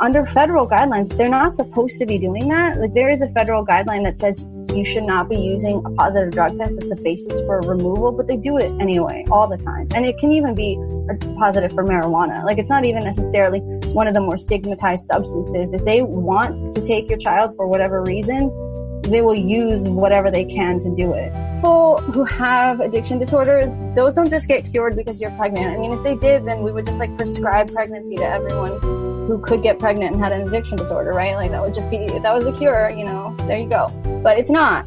Under federal guidelines, they're not supposed to be doing that. Like, there is a federal guideline that says you should not be using a positive drug test as the basis for removal, but they do it anyway, all the time. And it can even be positive for marijuana. Like, it's not even necessarily one of the more stigmatized substances. If they want to take your child for whatever reason, they will use whatever they can to do it. People who have addiction disorders, those don't just get cured because you're pregnant. I mean, if they did, then we would just like prescribe pregnancy to everyone who could get pregnant and had an addiction disorder, right? Like, that would just be, if that was the cure, you know, there you go. But it's not.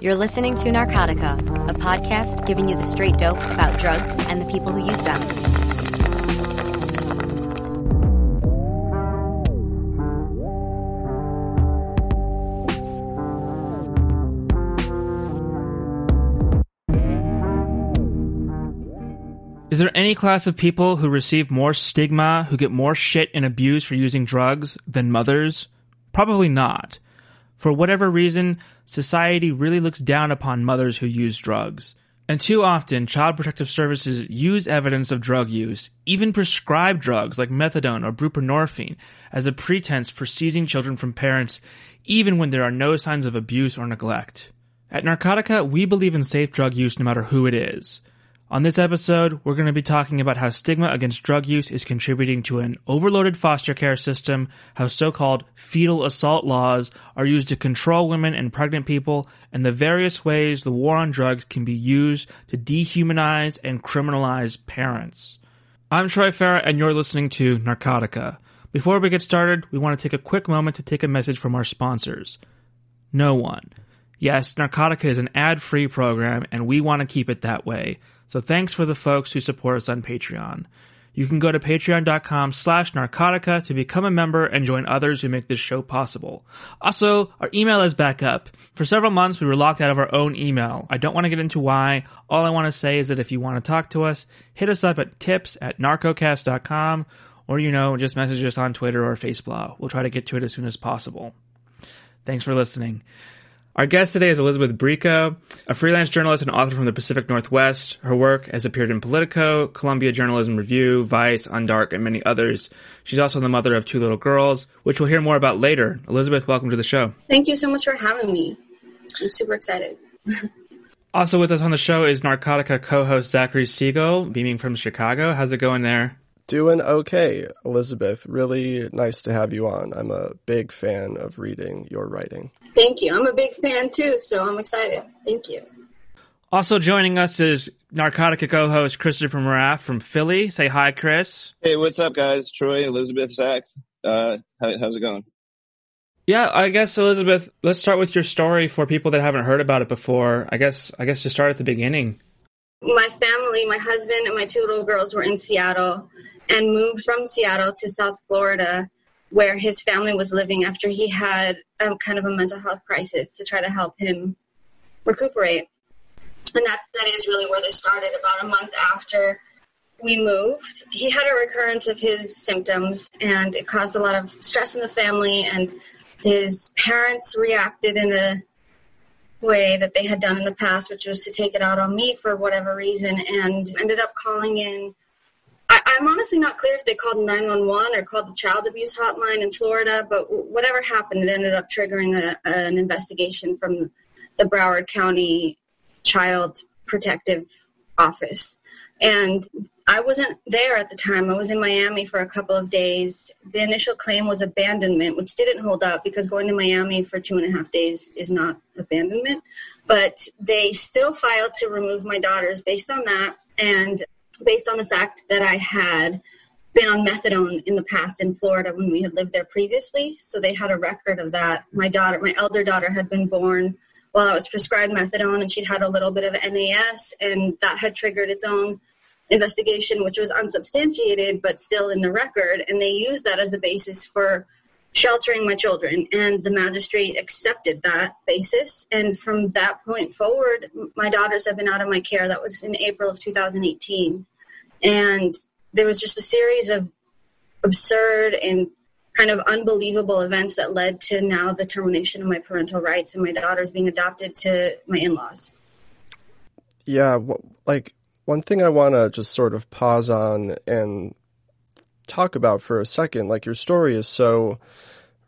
You're listening to Narcotica, a podcast giving you the straight dope about drugs and the people who use them. Is there any class of people who receive more stigma, who get more shit and abuse for using drugs than mothers? Probably not. For whatever reason, society really looks down upon mothers who use drugs. And too often, Child Protective Services use evidence of drug use, even prescribed drugs like methadone or buprenorphine, as a pretense for seizing children from parents, even when there are no signs of abuse or neglect. At Narcotica, we believe in safe drug use no matter who it is. On this episode, we're going to be talking about how stigma against drug use is contributing to an overloaded foster care system, how so-called fetal assault laws are used to control women and pregnant people, and the various ways the war on drugs can be used to dehumanize and criminalize parents. I'm Troy Farah, and you're listening to Narcotica. Before we get started, we want to take a quick moment to take a message from our sponsors. No one. Yes, Narcotica is an ad-free program, and we want to keep it that way. So thanks for the folks who support us on Patreon. You can go to patreon.com/Narcotica to become a member and join others who make this show possible. Also, our email is back up. For several months, we were locked out of our own email. I don't want to get into why. All I want to say is that if you want to talk to us, hit us up at tips@narcocast.com or, you know, just message us on Twitter or Facebook. We'll try to get to it as soon as possible. Thanks for listening. Our guest today is Elizabeth Brico, a freelance journalist and author from the Pacific Northwest. Her work has appeared in Politico, Columbia Journalism Review, Vice, Undark, and many others. She's also the mother of two little girls, which we'll hear more about later. Elizabeth, welcome to the show. Thank you so much for having me. I'm super excited. Also with us on the show is Narcotica co-host Zachary Siegel, beaming from Chicago. How's it going there? Doing okay, Elizabeth. Really nice to have you on. I'm a big fan of reading your writing. Thank you. I'm a big fan too, so I'm excited. Thank you. Also joining us is Narcotica co-host Christopher Moraff from Philly. Say hi, Chris. Hey, what's up, guys? Troy, Elizabeth, Zach. How's it going? Yeah, I guess, Elizabeth, let's start with your story for people that haven't heard about it before. I guess to start at the beginning. My family, my husband, and my two little girls were in Seattle and moved from Seattle to South Florida, where his family was living after he had a kind of a mental health crisis to try to help him recuperate. And that is really where this started. About a month after we moved, he had a recurrence of his symptoms, and it caused a lot of stress in the family, and his parents reacted in a way that they had done in the past, which was to take it out on me for whatever reason, and ended up calling in. I'm honestly not clear if they called 911 or called the child abuse hotline in Florida, but whatever happened, it ended up triggering an investigation from the Broward County Child Protective Office. And I wasn't there at the time. I was in Miami for a couple of days. The initial claim was abandonment, which didn't hold up because going to Miami for 2.5 days is not abandonment. But they still filed to remove my daughters based on that, and based on the fact that I had been on methadone in the past in Florida when we had lived there previously. So they had a record of that. My elder daughter had been born while I was prescribed methadone, and she'd had a little bit of NAS, and that had triggered its own investigation, which was unsubstantiated, but still in the record. And they used that as the basis for sheltering my children, and the magistrate accepted that basis. And from that point forward, my daughters have been out of my care. That was in April of 2018. And there was just a series of absurd and kind of unbelievable events that led to now the termination of my parental rights and my daughters being adopted to my in-laws. Yeah, like one thing I want to just sort of pause on and talk about for a second. Like, your story is so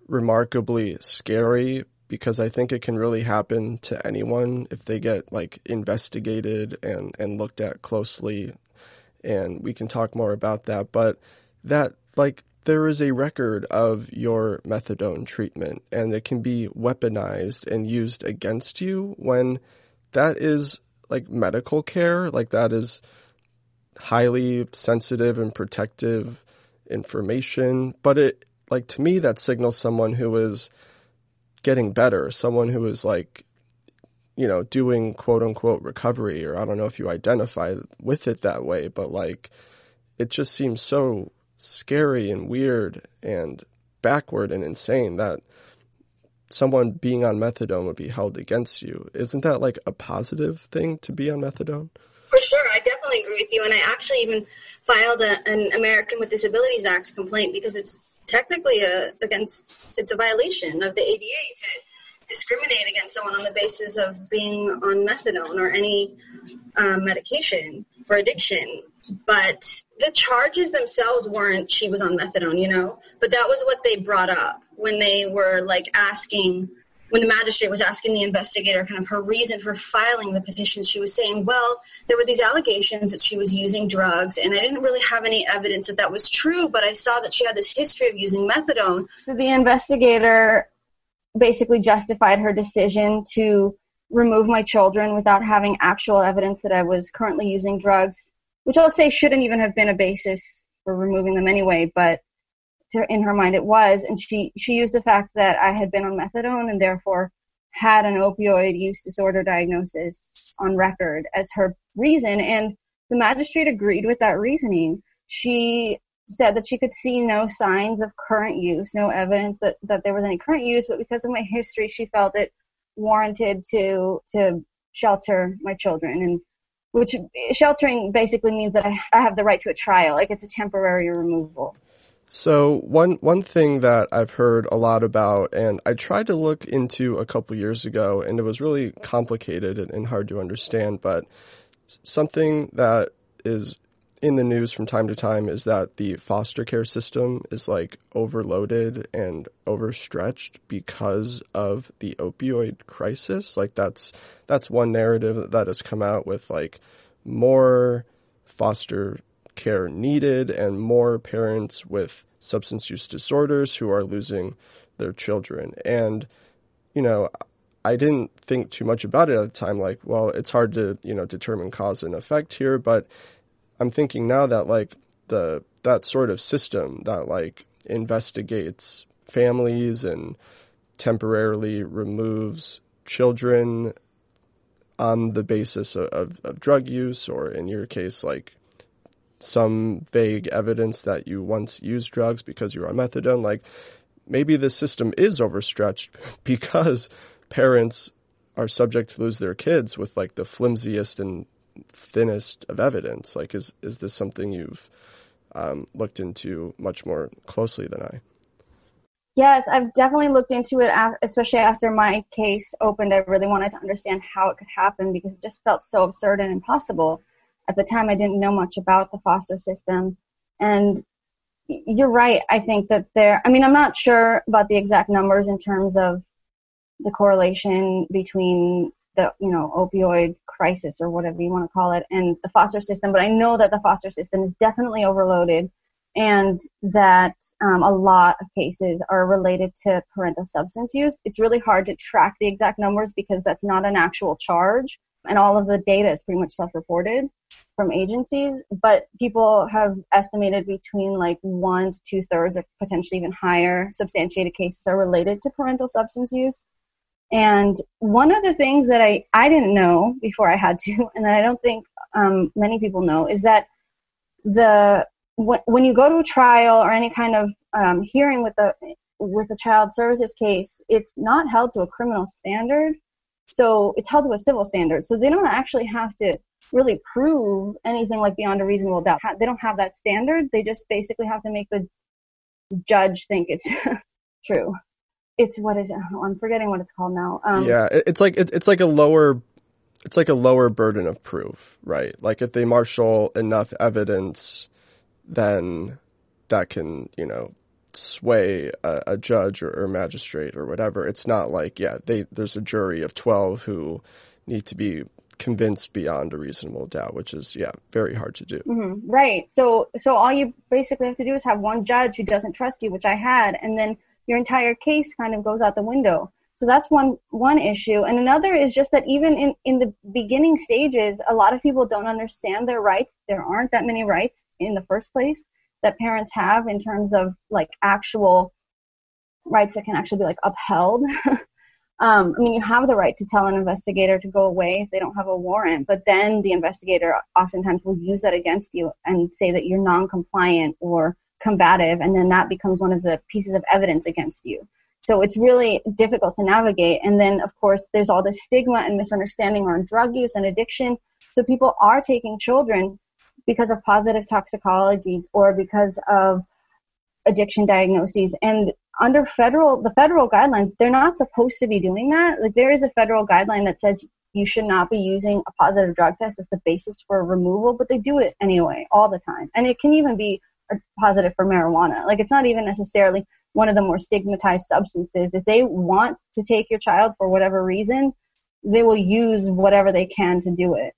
remarkably scary because I think it can really happen to anyone if they get, like, investigated and looked at closely. And we can talk more about that. But that, like, there is a record of your methadone treatment, and it can be weaponized and used against you when that is, like, medical care. Like, that is highly sensitive and protective information. But it, like, to me, that signals someone who is getting better, someone who is, like, you know, doing quote unquote recovery, or I don't know if you identify with it that way, but, like, it just seems so scary and weird and backward and insane that someone being on methadone would be held against you. Isn't that, like, a positive thing to be on methadone? For sure. I definitely agree with you. And I actually even filed an American with Disabilities Act complaint because it's technically it's a violation of the ADA to discriminate against someone on the basis of being on methadone or any medication for addiction. But the charges themselves weren't she was on methadone, you know, but that was what they brought up when they were, like, asking, when the magistrate was asking the investigator kind of her reason for filing the petition. She was saying, well, there were these allegations that she was using drugs, and I didn't really have any evidence that that was true, but I saw that she had this history of using methadone. So the investigator basically justified her decision to remove my children without having actual evidence that I was currently using drugs, which I'll say shouldn't even have been a basis for removing them anyway, but in her mind it was. And she used the fact that I had been on methadone and therefore had an opioid use disorder diagnosis on record as her reason, and the magistrate agreed with that reasoning. She said that she could see no signs of current use, no evidence that there was any current use, but because of my history, she felt it warranted to shelter my children, and which sheltering basically means that I have the right to a trial. Like, it's a temporary removal. So one thing that I've heard a lot about, and I tried to look into a couple years ago, and it was really complicated and hard to understand, but something that is in the news from time to time is that the foster care system is, like, overloaded and overstretched because of the opioid crisis. Like, that's one narrative that has come out, with, like, more foster care needed and more parents with substance use disorders who are losing their children. And, you know, I didn't think too much about it at the time. Like, well, it's hard to, you know, determine cause and effect here, but I'm thinking now that, like, that sort of system that, like, investigates families and temporarily removes children on the basis of drug use, or in your case, like, some vague evidence that you once used drugs because you were on methadone, like, maybe this system is overstretched because parents are subject to lose their kids with, like, the flimsiest and thinnest of evidence. Like, is this something you've looked into much more closely than I? Yes, I've definitely looked into it, especially after my case opened. I really wanted to understand how it could happen because it just felt so absurd and impossible. At the time, I didn't know much about the foster system. And you're right, I think that I'm not sure about the exact numbers in terms of the correlation between the, you know, opioid crisis or whatever you want to call it and the foster system, but I know that the foster system is definitely overloaded, and that a lot of cases are related to parental substance use. It's really hard to track the exact numbers because that's not an actual charge, and all of the data is pretty much self-reported from agencies, but people have estimated between, like, 1 to 2/3 or potentially even higher substantiated cases are related to parental substance use. And one of the things that I didn't know before I had to, and that I don't think many people know, is that when you go to a trial or any kind of hearing with a child services case, it's not held to a criminal standard. So it's held to a civil standard. So they don't actually have to really prove anything, like, beyond a reasonable doubt. They don't have that standard. They just basically have to make the judge think it's true. It's what is it? Oh, I'm forgetting what it's called now. Yeah, it's like a lower burden of proof, right? Like, if they marshal enough evidence, then that can, you know, sway a judge or magistrate or whatever. It's not like, yeah, there's a jury of 12 who need to be convinced beyond a reasonable doubt, which is, yeah, very hard to do. Mm-hmm. Right. So all you basically have to do is have one judge who doesn't trust you, which I had, and then your entire case kind of goes out the window. So that's one issue. And another is just that even in the beginning stages, a lot of people don't understand their rights. There aren't that many rights in the first place that parents have in terms of like actual rights that can actually be like upheld. I mean, you have the right to tell an investigator to go away if they don't have a warrant, but then the investigator oftentimes will use that against you and say that you're non-compliant or combative, and then that becomes one of the pieces of evidence against you. So it's really difficult to navigate. And then, of course, there's all this stigma and misunderstanding around drug use and addiction. So people are taking children because of positive toxicologies or because of addiction diagnoses. And under the federal guidelines, they're not supposed to be doing that. Like, there is a federal guideline that says you should not be using a positive drug test as the basis for removal, but they do it anyway all the time. And it can even be a positive for marijuana. Like, it's not even necessarily one of the more stigmatized substances. If they want to take your child for whatever reason, they will use whatever they can to do it.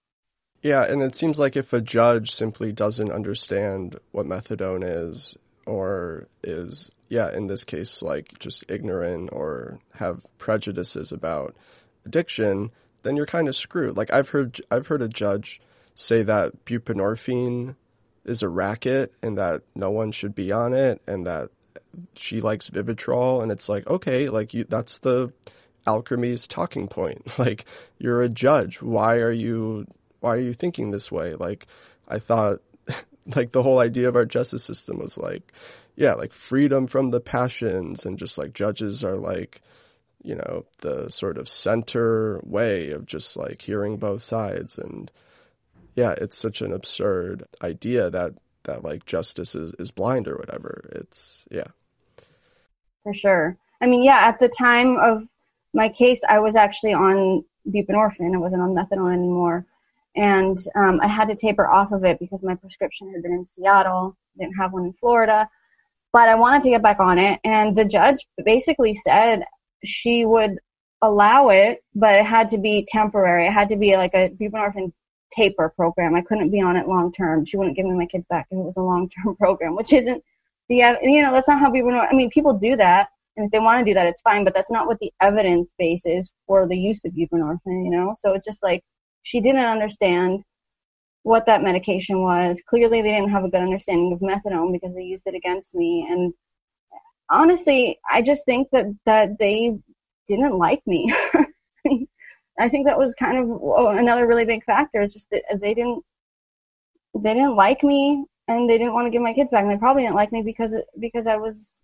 Yeah, and it seems like if a judge simply doesn't understand what methadone is or is, yeah, in this case, like just ignorant or have prejudices about addiction, then you're kind of screwed. Like, I've heard a judge say that buprenorphine is a racket and that no one should be on it and that she likes Vivitrol, and it's like, okay, like that's the Alkermes talking point. Like, you're a judge. Why are you thinking this way? Like, I thought, like, the whole idea of our justice system was like, yeah, like freedom from the passions, and just like judges are like, you know, the sort of center way of just like hearing both sides. And yeah, it's such an absurd idea that like justice is blind or whatever. It's, yeah. For sure. I mean, yeah, at the time of my case, I was actually on buprenorphine. I wasn't on methadone anymore. And I had to taper off of it because my prescription had been in Seattle. I didn't have one in Florida. But I wanted to get back on it. And the judge basically said she would allow it, but it had to be temporary. It had to be like a buprenorphine taper program. I couldn't be on it long term. She wouldn't give me my kids back if it was a long term program, which isn't the, you know, that's not how buprenorphine. I mean, people do that. And if they want to do that, it's fine. But that's not what the evidence base is for the use of buprenorphine, you know? So it's just like, she didn't understand what that medication was. Clearly, they didn't have a good understanding of methadone because they used it against me. And honestly, I just think that they didn't like me. I think that was kind of another really big factor. It's just that they didn't like me, and they didn't want to give my kids back. And they probably didn't like me because I was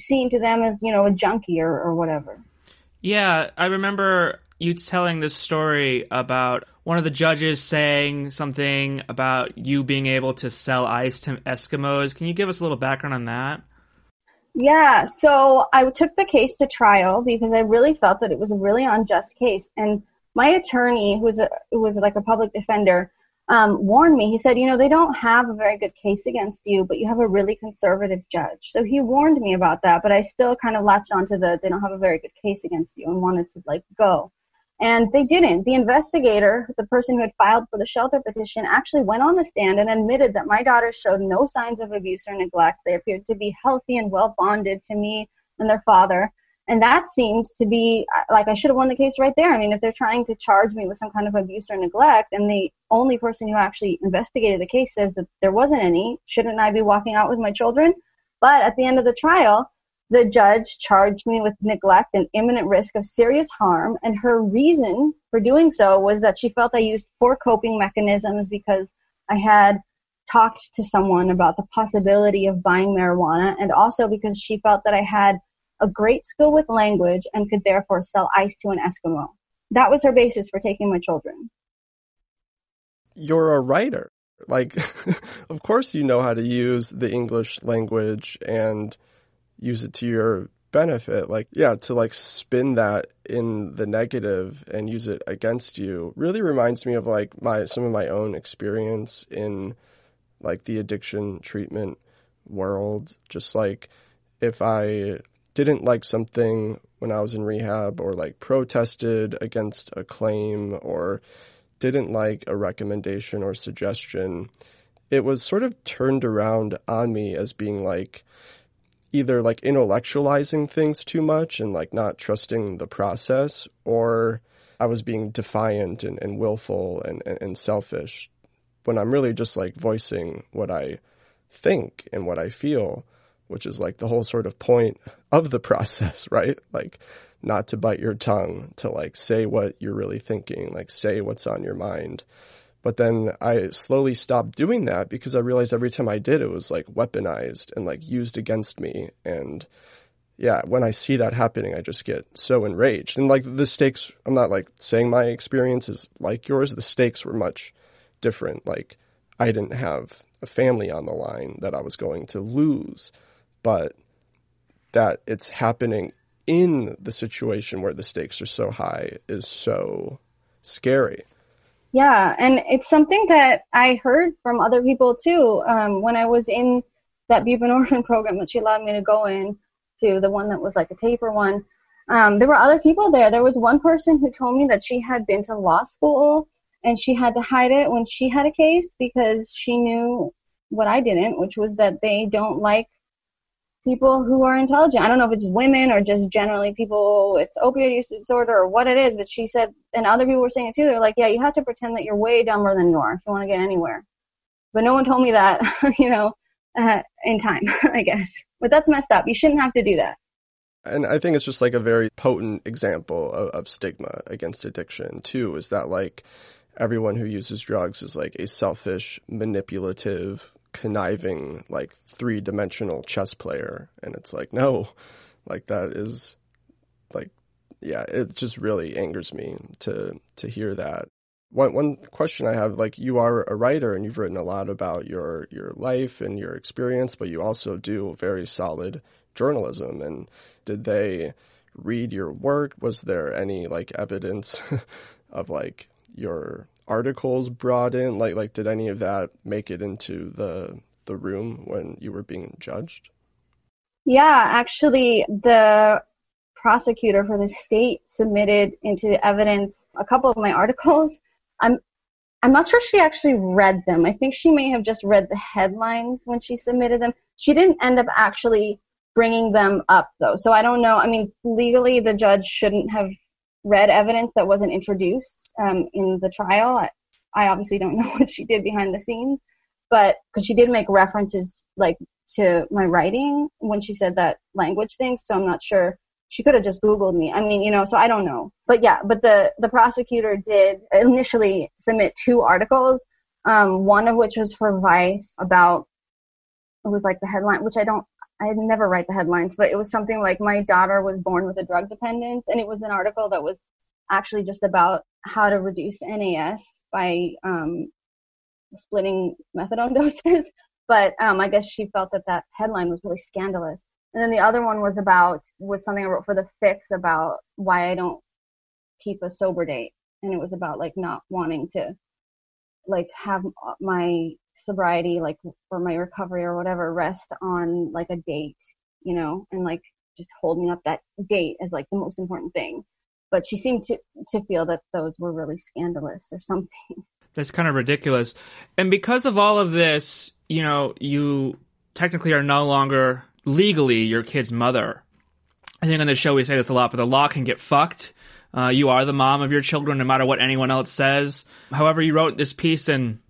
seen to them as, you know, a junkie or whatever. Yeah, I remember you telling this story about one of the judges saying something about you being able to sell ice to Eskimos. Can you give us a little background on that? Yeah, so I took the case to trial because I really felt that it was a really unjust case. And my attorney, who was like a public defender, warned me. He said, you know, they don't have a very good case against you, but you have a really conservative judge. So he warned me about that, but I still kind of latched onto they don't have a very good case against you and wanted to like go. And they didn't. The investigator, the person who had filed for the shelter petition, actually went on the stand and admitted that my daughter showed no signs of abuse or neglect. They appeared to be healthy and well bonded to me and their father. And that seemed to be like I should have won the case right there. I mean, if they're trying to charge me with some kind of abuse or neglect, and the only person who actually investigated the case says that there wasn't any, shouldn't I be walking out with my children? But at the end of the trial, the judge charged me with neglect and imminent risk of serious harm, and her reason for doing so was that she felt I used poor coping mechanisms because I had talked to someone about the possibility of buying marijuana, and also because she felt that I had a great skill with language and could therefore sell ice to an Eskimo. That was her basis for taking my children. You're a writer. Like, of course you know how to use the English language and use it to your benefit. Like, yeah, to like spin that in the negative and use it against you really reminds me of like some of my own experience in like the addiction treatment world. Just like if I didn't like something when I was in rehab, or like protested against a claim, or didn't like a recommendation or suggestion, it was sort of turned around on me as being like either like intellectualizing things too much and like not trusting the process, or I was being defiant and willful and selfish, when I'm really just like voicing what I think and what I feel, which is like the whole sort of point of the process, right? Like not to bite your tongue, to like say what you're really thinking, like say what's on your mind. But then I slowly stopped doing that because I realized every time I did, it was like weaponized and like used against me. And yeah, when I see that happening, I just get so enraged. And like the stakes, I'm not like saying my experience is like yours. The stakes were much different. Like I didn't have a family on the line that I was going to lose, but that it's happening in the situation where the stakes are so high is so scary. Yeah. And it's something that I heard from other people too. When I was in that buprenorphine program that she allowed me to go in to, the one that was like a taper one, there were other people there. There was one person who told me that she had been to law school and she had to hide it when she had a case because she knew what I didn't, which was that they don't like people who are intelligent. I don't know if it's women or just generally people with opioid use disorder or what it is, but she said, and other people were saying it too, they're like, yeah, you have to pretend that you're way dumber than you are if you want to get anywhere. But no one told me that, you know, in time, I guess. But that's messed up. You shouldn't have to do that. And I think it's just like a very potent example of stigma against addiction too, is that like everyone who uses drugs is like a selfish, manipulative, conniving, like three-dimensional chess player. And it's like, no, like that is like, yeah, it just really angers me to hear that. One question I have, like, you are a writer and you've written a lot about your life and your experience, but you also do very solid journalism. And did they read your work? Was there any like evidence of like your articles brought in? Like did any of that make it into the room when you were being judged? Yeah, actually, the prosecutor for the state submitted into evidence a couple of my articles. I'm not sure she actually read them. I think she may have just read the headlines when she submitted them. She didn't end up actually bringing them up, though. So I don't know. I mean, legally, the judge shouldn't have read evidence that wasn't introduced in the trial. I obviously don't know what she did behind the scenes, but because she did make references like to my writing when she said that language thing. So I'm not sure. She could have just Googled me. I mean, you know, so I don't know. But yeah, but the prosecutor did initially submit two articles, one of which was for Vice about, it was like the headline, which I never write the headlines, but it was something like my daughter was born with a drug dependence. And it was an article that was actually just about how to reduce NAS by splitting methadone doses. But I guess she felt that headline was really scandalous. And then the other one was something I wrote for The Fix about why I don't keep a sober date. And it was about like not wanting to like have my sobriety, like, or my recovery or whatever, rest on like a date, you know, and like just holding up that date as like the most important thing. But she seemed to feel that those were really scandalous or something. That's kind of ridiculous. And because of all of this, you know, you technically are no longer legally your kid's mother. I think on this show we say this a lot, but the law can get fucked. You are the mom of your children, no matter what anyone else says. However, you wrote this piece in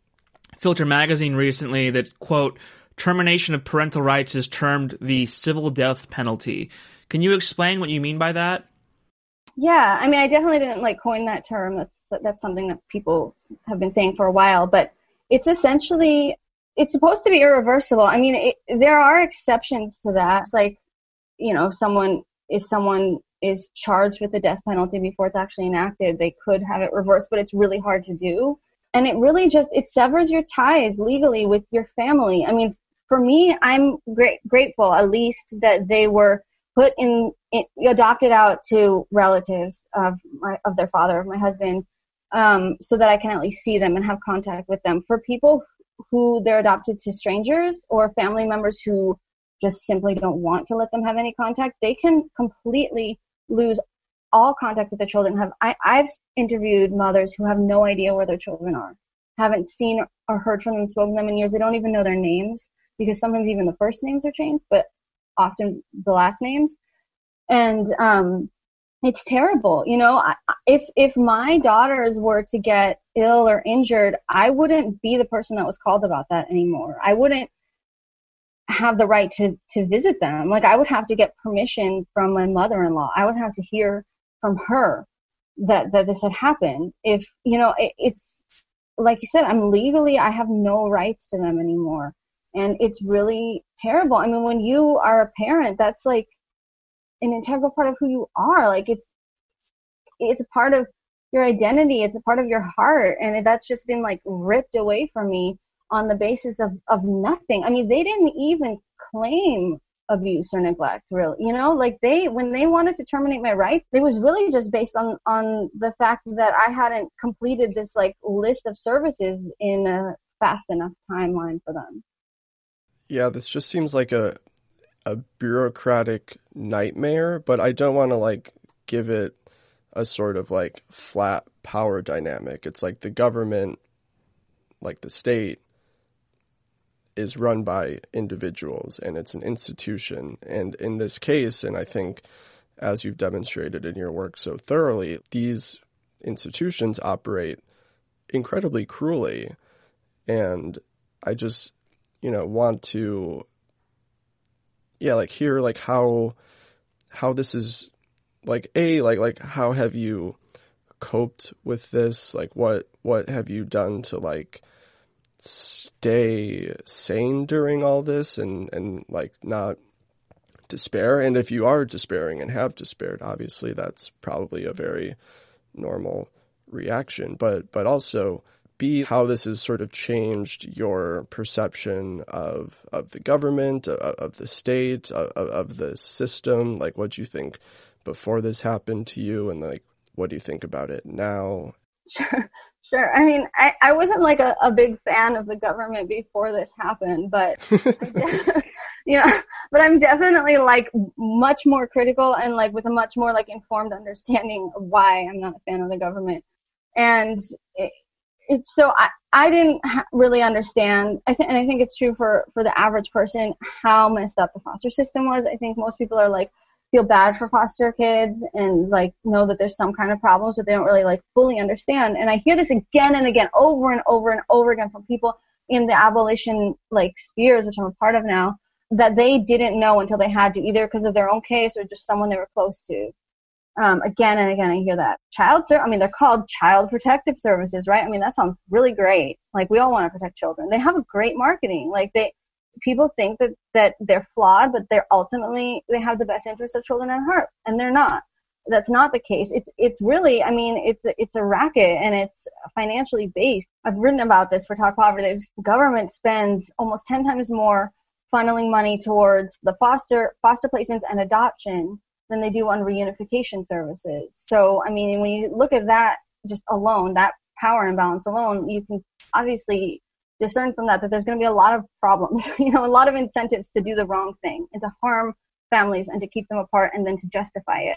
Filter Magazine recently that, quote, termination of parental rights is termed the civil death penalty. Can you explain what you mean by that? Yeah, I mean, I definitely didn't like coin that term. That's something that people have been saying for a while, but it's essentially, it's supposed to be irreversible. I mean, there are exceptions to that. It's like, you know, if someone is charged with the death penalty before it's actually enacted, they could have it reversed, but it's really hard to do. And it really just, it severs your ties legally with your family. I mean, for me, I'm grateful at least that they were put in adopted out to relatives of their father, of my husband, so that I can at least see them and have contact with them. For people who they're adopted to strangers or family members who just simply don't want to let them have any contact, they can completely lose all contact with their children. I've interviewed mothers who have no idea where their children are, haven't seen or heard from them, spoken to them in years. They don't even know their names, because sometimes even the first names are changed, but often the last names. And it's terrible. You know, if my daughters were to get ill or injured, I wouldn't be the person that was called about that anymore. I wouldn't have the right to visit them. Like, I would have to get permission from my mother-in-law. I would have to hear from her that this had happened. If, you know, it's like you said, I have no rights to them anymore. And it's really terrible. I mean, when you are a parent, that's like an integral part of who you are. Like, it's a part of your identity. It's a part of your heart. And that's just been like ripped away from me on the basis of nothing. I mean, they didn't even claim abuse or neglect, really. You know, like, when they wanted to terminate my rights, it was really just based on the fact that I hadn't completed this like list of services in a fast enough timeline for them. Yeah, this just seems like a bureaucratic nightmare, but I don't want to like give it a sort of like flat power dynamic. It's like the government, like the state, is run by individuals, and it's an institution. And in this case, and I think as you've demonstrated in your work so thoroughly, these institutions operate incredibly cruelly. And I just, you know, want to, yeah, like hear like how this is like how have you coped with this? Like what have you done to like stay sane during all this and like not despair? And if you are despairing and have despaired, obviously that's probably a very normal reaction. But also B, how this has sort of changed your perception of the government, of the state, of the system. Like, what do you think before this happened to you? And like, what do you think about it now? Sure. I mean, I wasn't like a big fan of the government before this happened, but, you know, but I'm definitely like much more critical and like with a much more like informed understanding of why I'm not a fan of the government. And it's so I didn't really understand, and I think it's true for the average person, how messed up the foster system was. I think most people are like, feel bad for foster kids and like know that there's some kind of problems, but they don't really like fully understand. And I hear this again and again, over and over and over again from people in the abolition like spheres, which I'm a part of now, that they didn't know until they had to, either because of their own case or just someone they were close to. Again and again, I hear that. I mean, they're called child protective services, right? I mean, that sounds really great. Like, we all want to protect children. They have a great marketing. Like, people think that they're flawed, but they're ultimately, they have the best interests of children at heart, and they're not. That's not the case. It's really, I mean, it's a racket, and it's financially based. I've written about this for Talk Poverty. The government spends almost 10 times more funneling money towards the foster placements and adoption than they do on reunification services. So, I mean, when you look at that just alone, that power imbalance alone, you can obviously discern from that there's going to be a lot of problems, you know, a lot of incentives to do the wrong thing and to harm families and to keep them apart and then to justify it.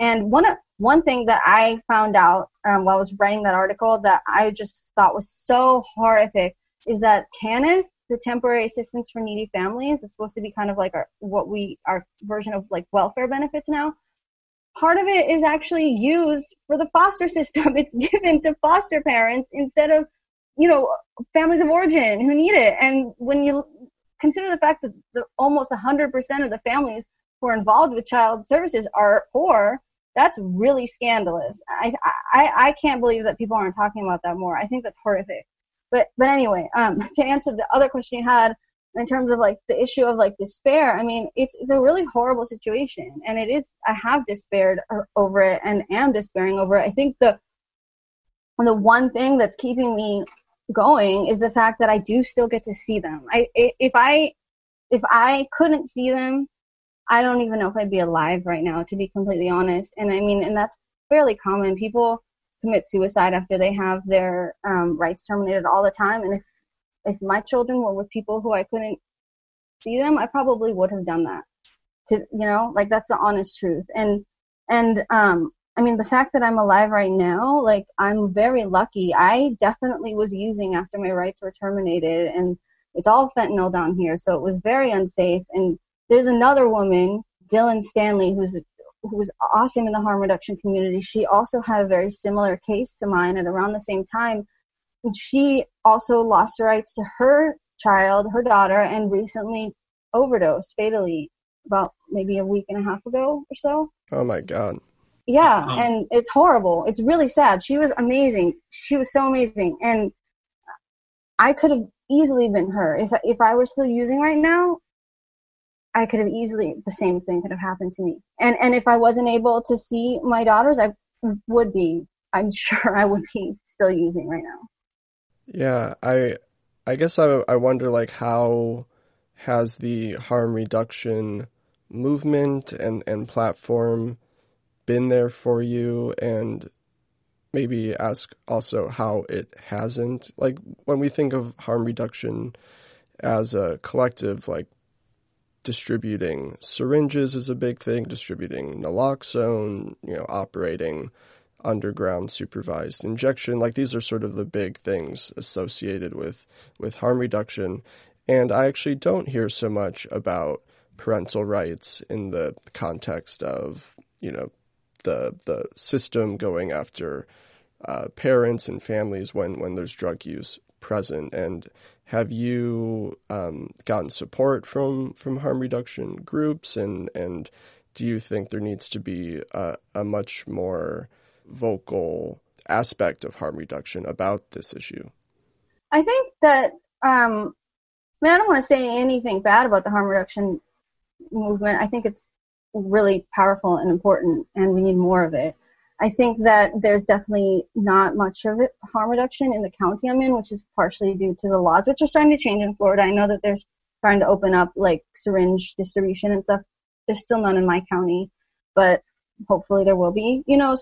And one thing that I found out while I was writing that article that I just thought was so horrific is that TANF, the temporary assistance for needy families, it's supposed to be kind of like our version of like welfare benefits now. Part of it is actually used for the foster system. It's given to foster parents instead of, you know, families of origin who need it. And when you consider the fact that almost 100% of the families who are involved with child services are poor, that's really scandalous. I can't believe that people aren't talking about that more. I think that's horrific. But anyway, to answer the other question you had in terms of like the issue of like despair, I mean, it's a really horrible situation, and it is, I have despaired over it and am despairing over it. I think the one thing that's keeping me going is the fact that I do still get to see them. If I couldn't see them, I don't even know if I'd be alive right now, to be completely honest. And I mean, and that's fairly common. People commit suicide after they have their rights terminated all the time. And if if my children were with people who I couldn't see them, I probably would have done that. To, you know, like, that's the honest truth. And I mean, the fact that I'm alive right now, like, I'm very lucky. I definitely was using after my rights were terminated, and it's all fentanyl down here, so it was very unsafe. And there's another woman, Dylan Stanley, who was awesome in the harm reduction community. She also had a very similar case to mine at around the same time. And she also lost her rights to her child, her daughter, and recently overdosed fatally about maybe a week and a half ago or so. Oh, my God. Yeah, and it's horrible. It's really sad. She was amazing. She was so amazing. And I could have easily been her. If I were still using right now, I could have easily, the same thing could have happened to me. And if I wasn't able to see my daughters, I'm sure I would be still using right now. Yeah, I guess I wonder, like, how has the harm reduction movement and platform been there for you, and maybe ask also how it hasn't. Like, when we think of harm reduction as a collective, like, distributing syringes is a big thing, distributing naloxone, you know, operating underground supervised injection. Like, these are sort of the big things associated with harm reduction. And I actually don't hear so much about parental rights in the context of, you know, the system going after parents and families when there's drug use present. And have you gotten support from harm reduction groups? And do you think there needs to be a much more vocal aspect of harm reduction about this issue? I think that, I mean, I don't want to say anything bad about the harm reduction movement. I think it's really powerful and important, and we need more of it. I think that there's definitely not much of it, harm reduction in the county I'm in, which is partially due to the laws, which are starting to change in Florida. I know that they're trying to open up, like, syringe distribution and stuff. There's still none in my county, but hopefully there will be, you know.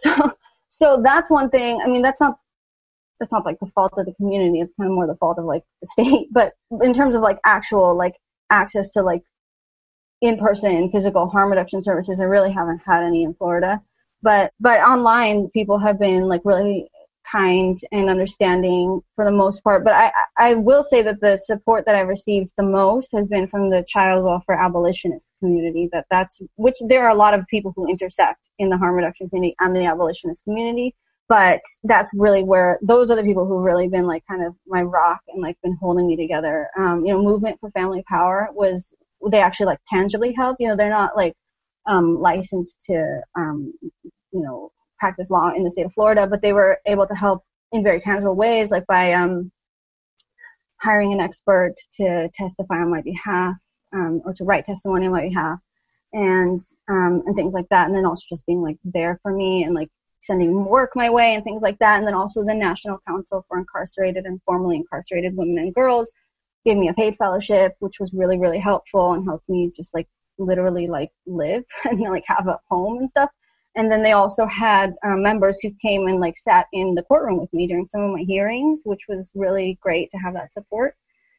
So that's one thing. I mean, that's not like the fault of the community. It's kind of more the fault of, like, the state. But in terms of, like, actual, like, access to, like, in-person physical harm reduction services, I really haven't had any in Florida. But online, people have been, like, really kind and understanding for the most part. But I will say that the support that I've received the most has been from the child welfare abolitionist community. Which there are a lot of people who intersect in the harm reduction community and the abolitionist community. But that's really where, those are the people who've really been, like, kind of my rock and, like, been holding me together. You know, Movement for Family Power was, they actually, like, tangibly help. You know, they're not, like, licensed to, you know, practice law in the state of Florida, but they were able to help in very tangible ways, like by hiring an expert to testify on my behalf, or to write testimony on my behalf, and things like that. And then also just being, like, there for me and, like, sending work my way and things like that. And then also the National Council for Incarcerated and Formerly Incarcerated Women and Girls gave me a paid fellowship, which was really, really helpful and helped me just, like, literally, like, live and, like, have a home and stuff. And then they also had members who came and, like, sat in the courtroom with me during some of my hearings, which was really great to have that support.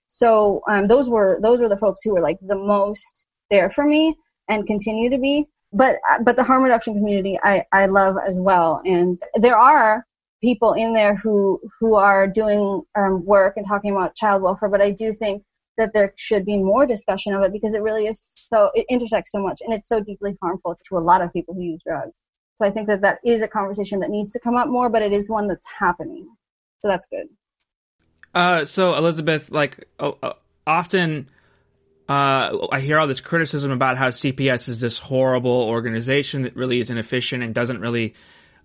So those were the folks who were, like, the most there for me and continue to be. But the harm reduction community I love as well. And there are people in there who are doing work and talking about child welfare, but I do think that there should be more discussion of it, because it really is so, it intersects so much, and it's so deeply harmful to a lot of people who use drugs. So I think that is a conversation that needs to come up more, but it is one that's happening. So that's good. So Elizabeth, like, often I hear all this criticism about how CPS is this horrible organization that really is inefficient and doesn't really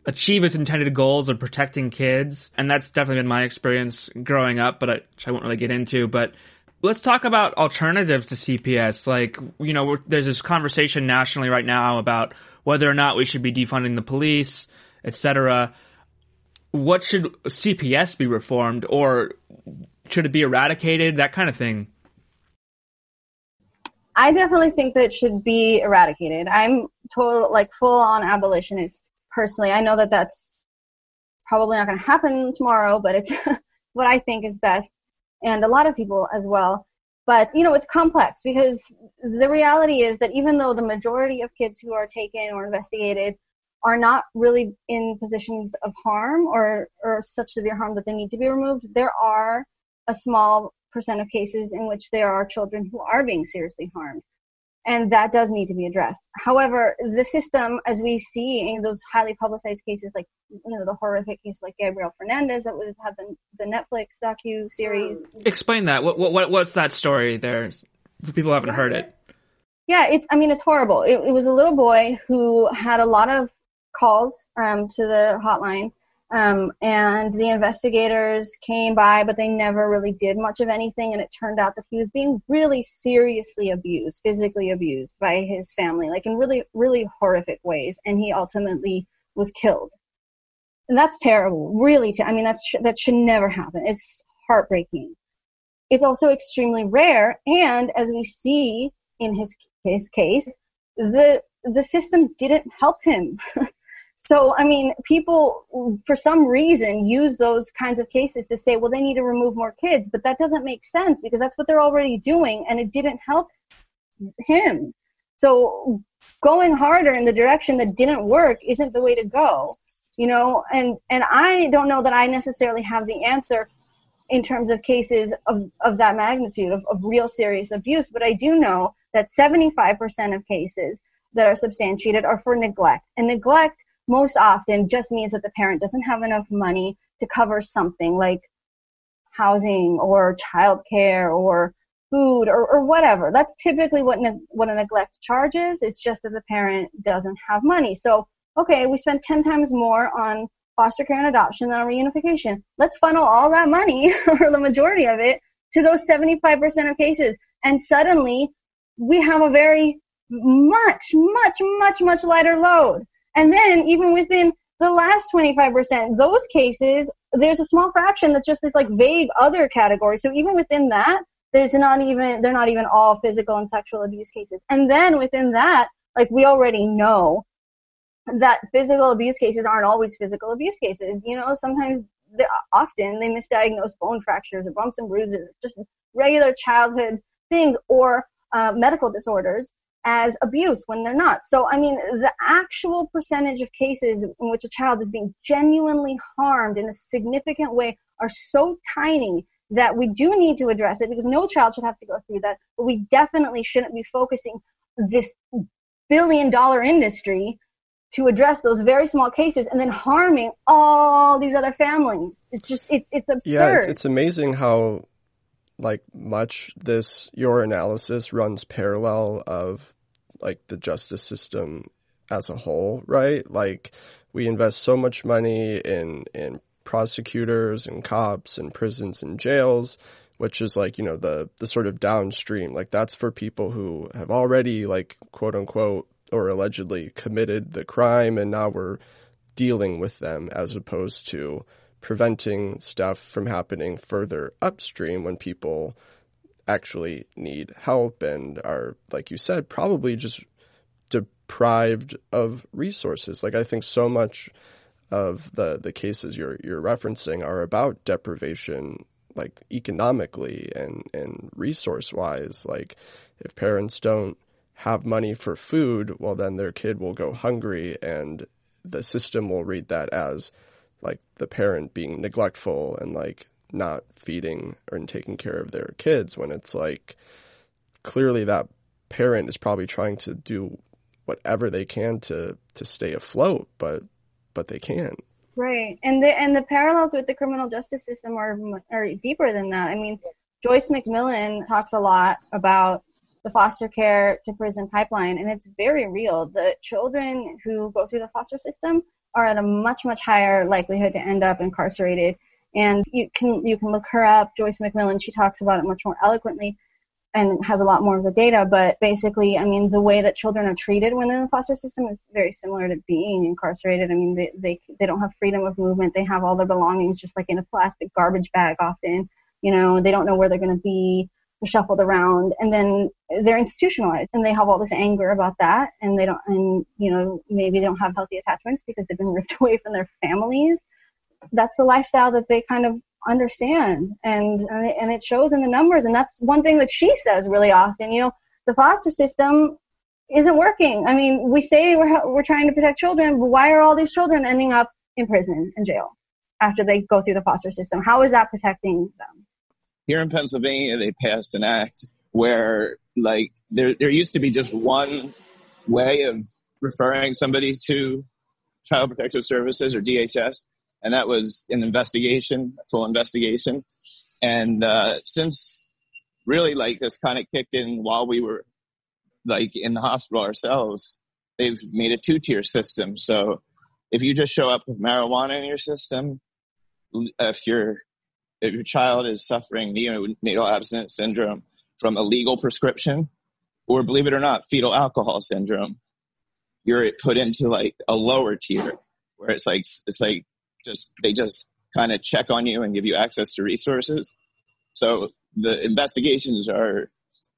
achieve its intended goals of protecting kids. And that's definitely been my experience growing up, but which I won't really get into, but let's talk about alternatives to CPS. Like, you know, there's this conversation nationally right now about whether or not we should be defunding the police, etc. What should CPS be reformed, or should it be eradicated? That kind of thing. I definitely think that it should be eradicated. I'm total, like, full-on abolitionist personally. I know that that's probably not going to happen tomorrow, but it's what I think is best. and a lot of people as well. But, you know, it's complex because the reality is that even though the majority of kids who are taken or investigated are not really in positions of harm or such severe harm that they need to be removed, there are a small percent of cases in which there are children who are being seriously harmed. And that does need to be addressed. However, the system, as we see in those highly publicized cases, like, you know, the horrific case like Gabriel Fernandez that was had the Netflix docu-series. Explain that. What's that story there? People haven't heard it. Yeah, it's horrible. It was a little boy who had a lot of calls to the hotline, and the investigators came by, but they never really did much of anything. And it turned out that he was being really seriously abused, physically abused by his family, like in really, really horrific ways. And he ultimately was killed. And that's terrible, really. That should never happen. It's heartbreaking. It's also extremely rare. And as we see in his case, the system didn't help him. So, people, for some reason, use those kinds of cases to say, well, they need to remove more kids. But that doesn't make sense because that's what they're already doing, and it didn't help him. So going harder in the direction that didn't work isn't the way to go, you know. And I don't know that I necessarily have the answer in terms of cases of that magnitude, of real serious abuse. But I do know that 75% of cases that are substantiated are for neglect. And neglect most often just means that the parent doesn't have enough money to cover something like housing or childcare or food or whatever. That's typically what a neglect charge is. It's just that the parent doesn't have money. So, okay, we spent 10 times more on foster care and adoption than on reunification. Let's funnel all that money, or the majority of it, to those 75% of cases. And suddenly we have a very much lighter load. And then even within the last 25%, those cases, there's a small fraction that's just this like vague other category. So even within that, they're not even all physical and sexual abuse cases. And then within that, like we already know that physical abuse cases aren't always physical abuse cases. You know, often they misdiagnose bone fractures or bumps and bruises, just regular childhood things or medical disorders as abuse when they're not. So, the actual percentage of cases in which a child is being genuinely harmed in a significant way are so tiny that we do need to address it because no child should have to go through that. But we definitely shouldn't be focusing this billion-dollar industry to address those very small cases and then harming all these other families. It's just, it's absurd. Yeah, it's amazing how much your analysis runs parallel of the justice system as a whole, right? We invest so much money in prosecutors and cops and prisons and jails, which is the sort of downstream, that's for people who have already quote unquote or allegedly committed the crime, and now we're dealing with them as opposed to preventing stuff from happening further upstream when people actually need help and are, like you said, probably just deprived of resources. I think so much of the cases you're referencing are about deprivation, economically and resource-wise. If parents don't have money for food, well, then their kid will go hungry, and the system will read that as the parent being neglectful and not feeding or taking care of their kids, when it's clearly that parent is probably trying to do whatever they can to stay afloat, but they can't. Right. And the parallels with the criminal justice system are deeper than that. Joyce McMillan talks a lot about the foster care to prison pipeline, and it's very real. The children who go through the foster system are at a much higher likelihood to end up incarcerated. And you can look her up, Joyce McMillan. She talks about it much more eloquently and has a lot more of the data. But basically, the way that children are treated when in the foster system is very similar to being incarcerated. They don't have freedom of movement. They have all their belongings just in a plastic garbage bag often. You know, they don't know where they're going to be. They're shuffled around, and then they're institutionalized, and they have all this anger about that, and they don't, and maybe they don't have healthy attachments because they've been ripped away from their families. That's the lifestyle that they kind of understand. And it shows in the numbers. And that's one thing that she says really often, you know, the foster system isn't working. I mean, we say we're trying to protect children, but why are all these children ending up in prison and jail after they go through the foster system? How is that protecting them? Here in Pennsylvania, they passed an act where, like, there used to be just one way of referring somebody to Child Protective Services or DHS, and that was an investigation, a full investigation. And since really, like, this kind of kicked in while we were, like, in the hospital ourselves, they've made a two-tier system. So if you just show up with marijuana in your system, if your child is suffering neonatal abstinence syndrome from a legal prescription, or believe it or not, fetal alcohol syndrome, you're put into, like, a lower tier where it's like just, they just kind of check on you and give you access to resources. So the investigations are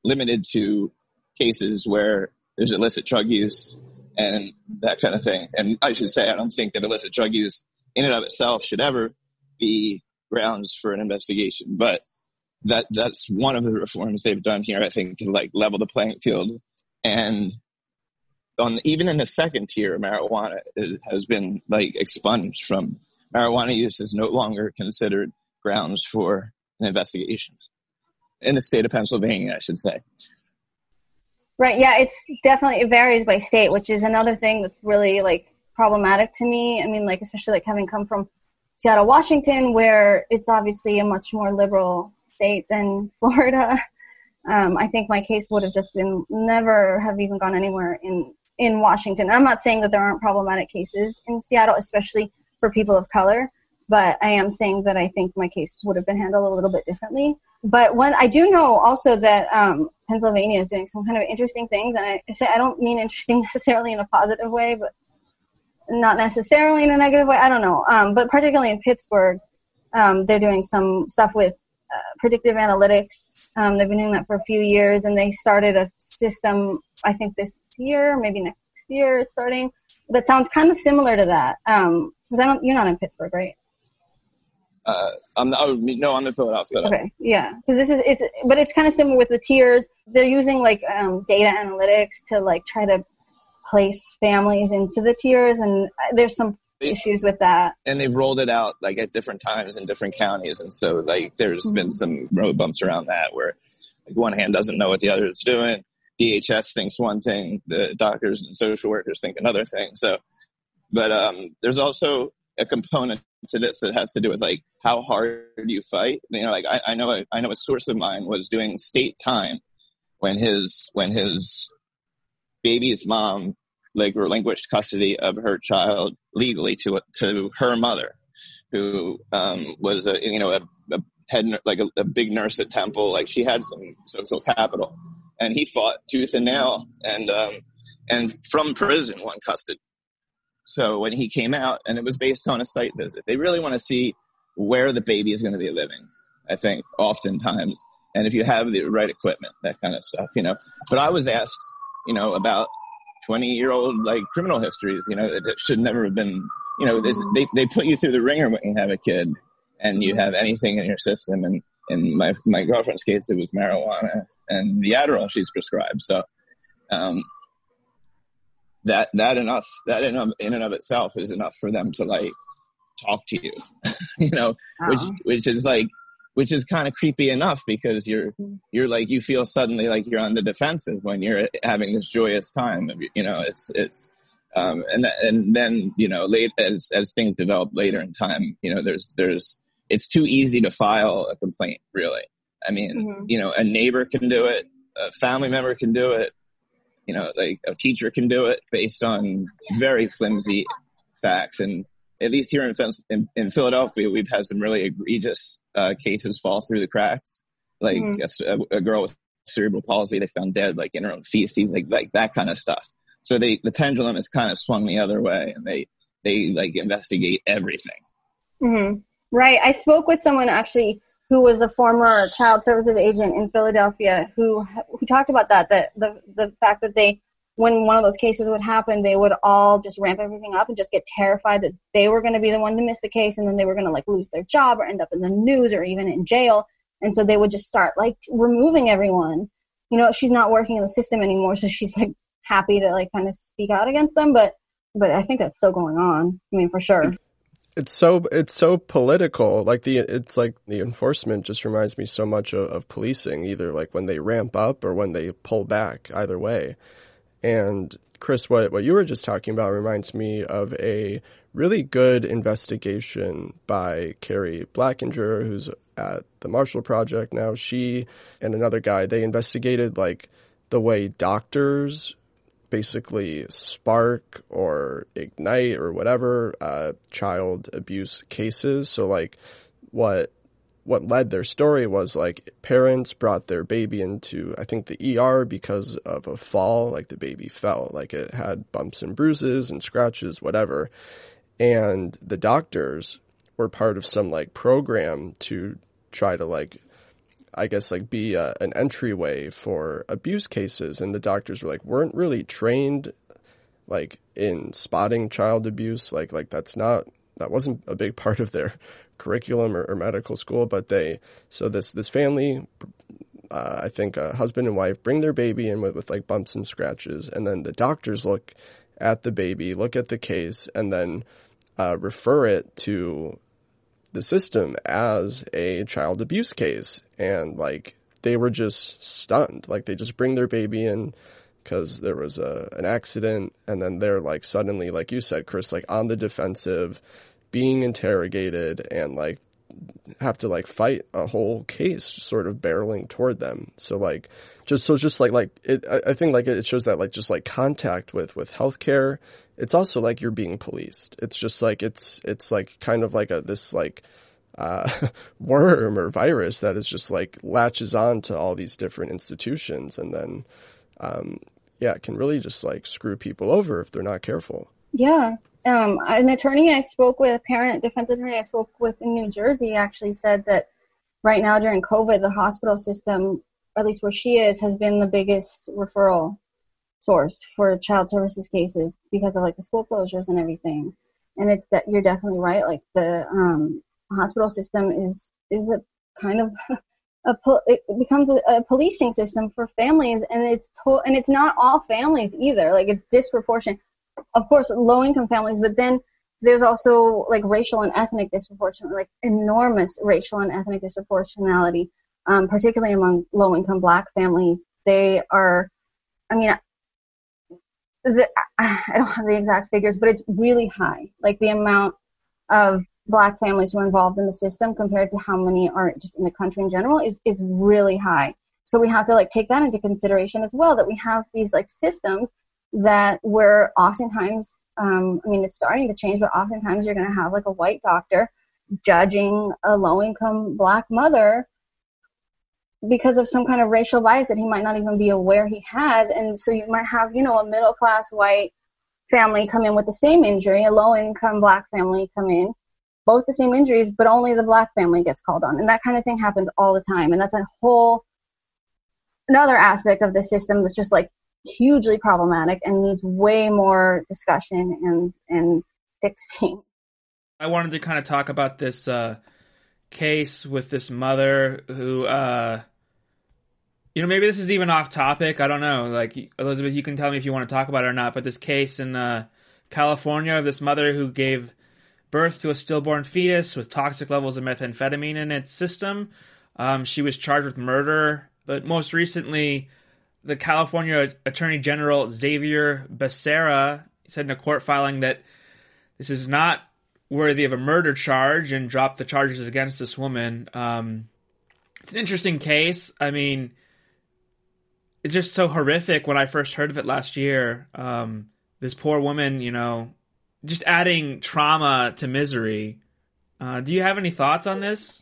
limited to cases where there's illicit drug use and that kind of thing. And I should say, I don't think that illicit drug use in and of itself should ever be grounds for an investigation, but that's one of the reforms they've done here, I think, to, like, level the playing field. And even in the second tier, marijuana has been, like, expunged from marijuana use is no longer considered grounds for an investigation in the state of Pennsylvania, I should say. Right. Yeah, it's definitely, it varies by state, which is another thing that's really, like, problematic to me. I mean, like, especially, like, having come from Seattle, Washington, where it's obviously a much more liberal state than Florida. I think my case would have just been never have even gone anywhere in Washington. I'm not saying that there aren't problematic cases in Seattle, especially for people of color, but I am saying that I think my case would have been handled a little bit differently. But when I do know also that Pennsylvania is doing some kind of interesting things, and I say I don't mean interesting necessarily in a positive way, but not necessarily in a negative way. I don't know. But particularly in Pittsburgh, they're doing some stuff with predictive analytics. They've been doing that for a few years, and they started a system, I think this year, maybe next year it's starting, that sounds kind of similar to that. Because you're not in Pittsburgh, right? I'm in Philadelphia. Okay, yeah. Because but it's kind of similar with the tiers. They're using, like, data analytics to, like, try to place families into the tiers, and there's some issues with that. And they've rolled it out, like, at different times in different counties, and so, like, there's been some road bumps around that where, like, one hand doesn't know what the other is doing. DHS thinks one thing, the doctors and social workers think another thing. So, but there's also a component to this that has to do with, like, how hard you fight. You know, like, I know a source of mine was doing state time when his baby's mom, like, relinquished custody of her child legally to her mother, who was a head, like, a big nurse at Temple. Like, she had some social capital, and he fought tooth and nail, and from prison won custody. So when he came out, and it was based on a site visit, they really want to see where the baby is going to be living, I think, oftentimes, and if you have the right equipment, that kind of stuff, you know. But I was asked, you know, about 20-year-old, like, criminal histories, you know, that should never have been, you know, they put you through the ringer when you have a kid and you have anything in your system. And in my girlfriend's case, it was marijuana and the Adderall she's prescribed. So that in and of itself is enough for them to, like, talk to you, you know, wow. Which is kind of creepy enough, because you're like, you feel suddenly like you're on the defensive when you're having this joyous time. You know, and then, you know, late as things develop later in time, you know, it's too easy to file a complaint, really. I mean, you know, a neighbor can do it, a family member can do it, you know, like a teacher can do it based on very flimsy facts. And at least here in Philadelphia, we've had some really egregious cases fall through the cracks. Like a girl with cerebral palsy, they found dead, like, in her own feces, like that kind of stuff. So the pendulum has kind of swung the other way, and they like investigate everything. Mm-hmm. Right. I spoke with someone actually who was a former child services agent in Philadelphia who talked about that the fact that they when one of those cases would happen, they would all just ramp everything up and just get terrified that they were going to be the one to miss the case, and then they were going to like lose their job or end up in the news or even in jail. And so they would just start like removing everyone. You know, she's not working in the system anymore, so she's like happy to like kind of speak out against them. But I think that's still going on. I mean, for sure. It's so political. Like the enforcement just reminds me so much of policing, either like when they ramp up or when they pull back, either way. And Chris, what you were just talking about reminds me of a really good investigation by Carrie Blackinger, who's at the Marshall Project now. She and another guy, they investigated like the way doctors basically spark or ignite or whatever child abuse cases. So like what led their story was like parents brought their baby into, I think, the ER because of a fall. Like the baby fell, like it had bumps and bruises and scratches, whatever. And the doctors were part of some like program to try to like, I guess, like be an entryway for abuse cases. And the doctors were like, weren't really trained like in spotting child abuse. Like that wasn't a big part of their curriculum or medical school, but this family, I think a husband and wife, bring their baby in with like bumps and scratches. And then the doctors look at the baby, look at the case, and then refer it to the system as a child abuse case. And like they were just stunned. Like they just bring their baby in because there was an accident, and then they're like suddenly, like you said, Chris, like on the defensive, being interrogated, and like have to like fight a whole case sort of barreling toward them. So like I think like it shows that like just like contact with healthcare, it's also like you're being policed. It's just like it's like kind of like this worm or virus that is just like latches on to all these different institutions, and then it can really just like screw people over if they're not careful. Yeah. A parent defense attorney I spoke with in New Jersey actually said that right now during COVID, the hospital system, or at least where she is, has been the biggest referral source for child services cases because of like the school closures and everything. And it's that you're definitely right. Like the hospital system is a kind of it becomes a policing system for families, and it's not all families either. Like it's disproportionate. Of course, low-income families, but then there's also like racial and ethnic disproportionality, like enormous racial and ethnic disproportionality, particularly among low-income Black families. They are, I mean, I don't have the exact figures, but it's really high. Like the amount of Black families who are involved in the system compared to how many are just in the country in general is really high. So we have to like take that into consideration as well, that we have these like systems that we're oftentimes, I mean, it's starting to change, but oftentimes you're going to have like a white doctor judging a low-income Black mother because of some kind of racial bias that he might not even be aware he has. And so you might have, you know, a middle-class white family come in with the same injury, a low-income Black family come in, both the same injuries, but only the Black family gets called on. And that kind of thing happens all the time. And that's a whole another aspect of the system that's just like hugely problematic and needs way more discussion and fixing. I wanted to kind of talk about this case with this mother who, you know, maybe this is even off topic. I don't know. Like, Elizabeth, you can tell me if you want to talk about it or not, but this case in California of this mother who gave birth to a stillborn fetus with toxic levels of methamphetamine in its system. She was charged with murder, but most recently, the California Attorney General Xavier Becerra said in a court filing that this is not worthy of a murder charge and dropped the charges against this woman. It's an interesting case. I mean, it's just so horrific when I first heard of it last year. This poor woman, you know, just adding trauma to misery. Do you have any thoughts on this?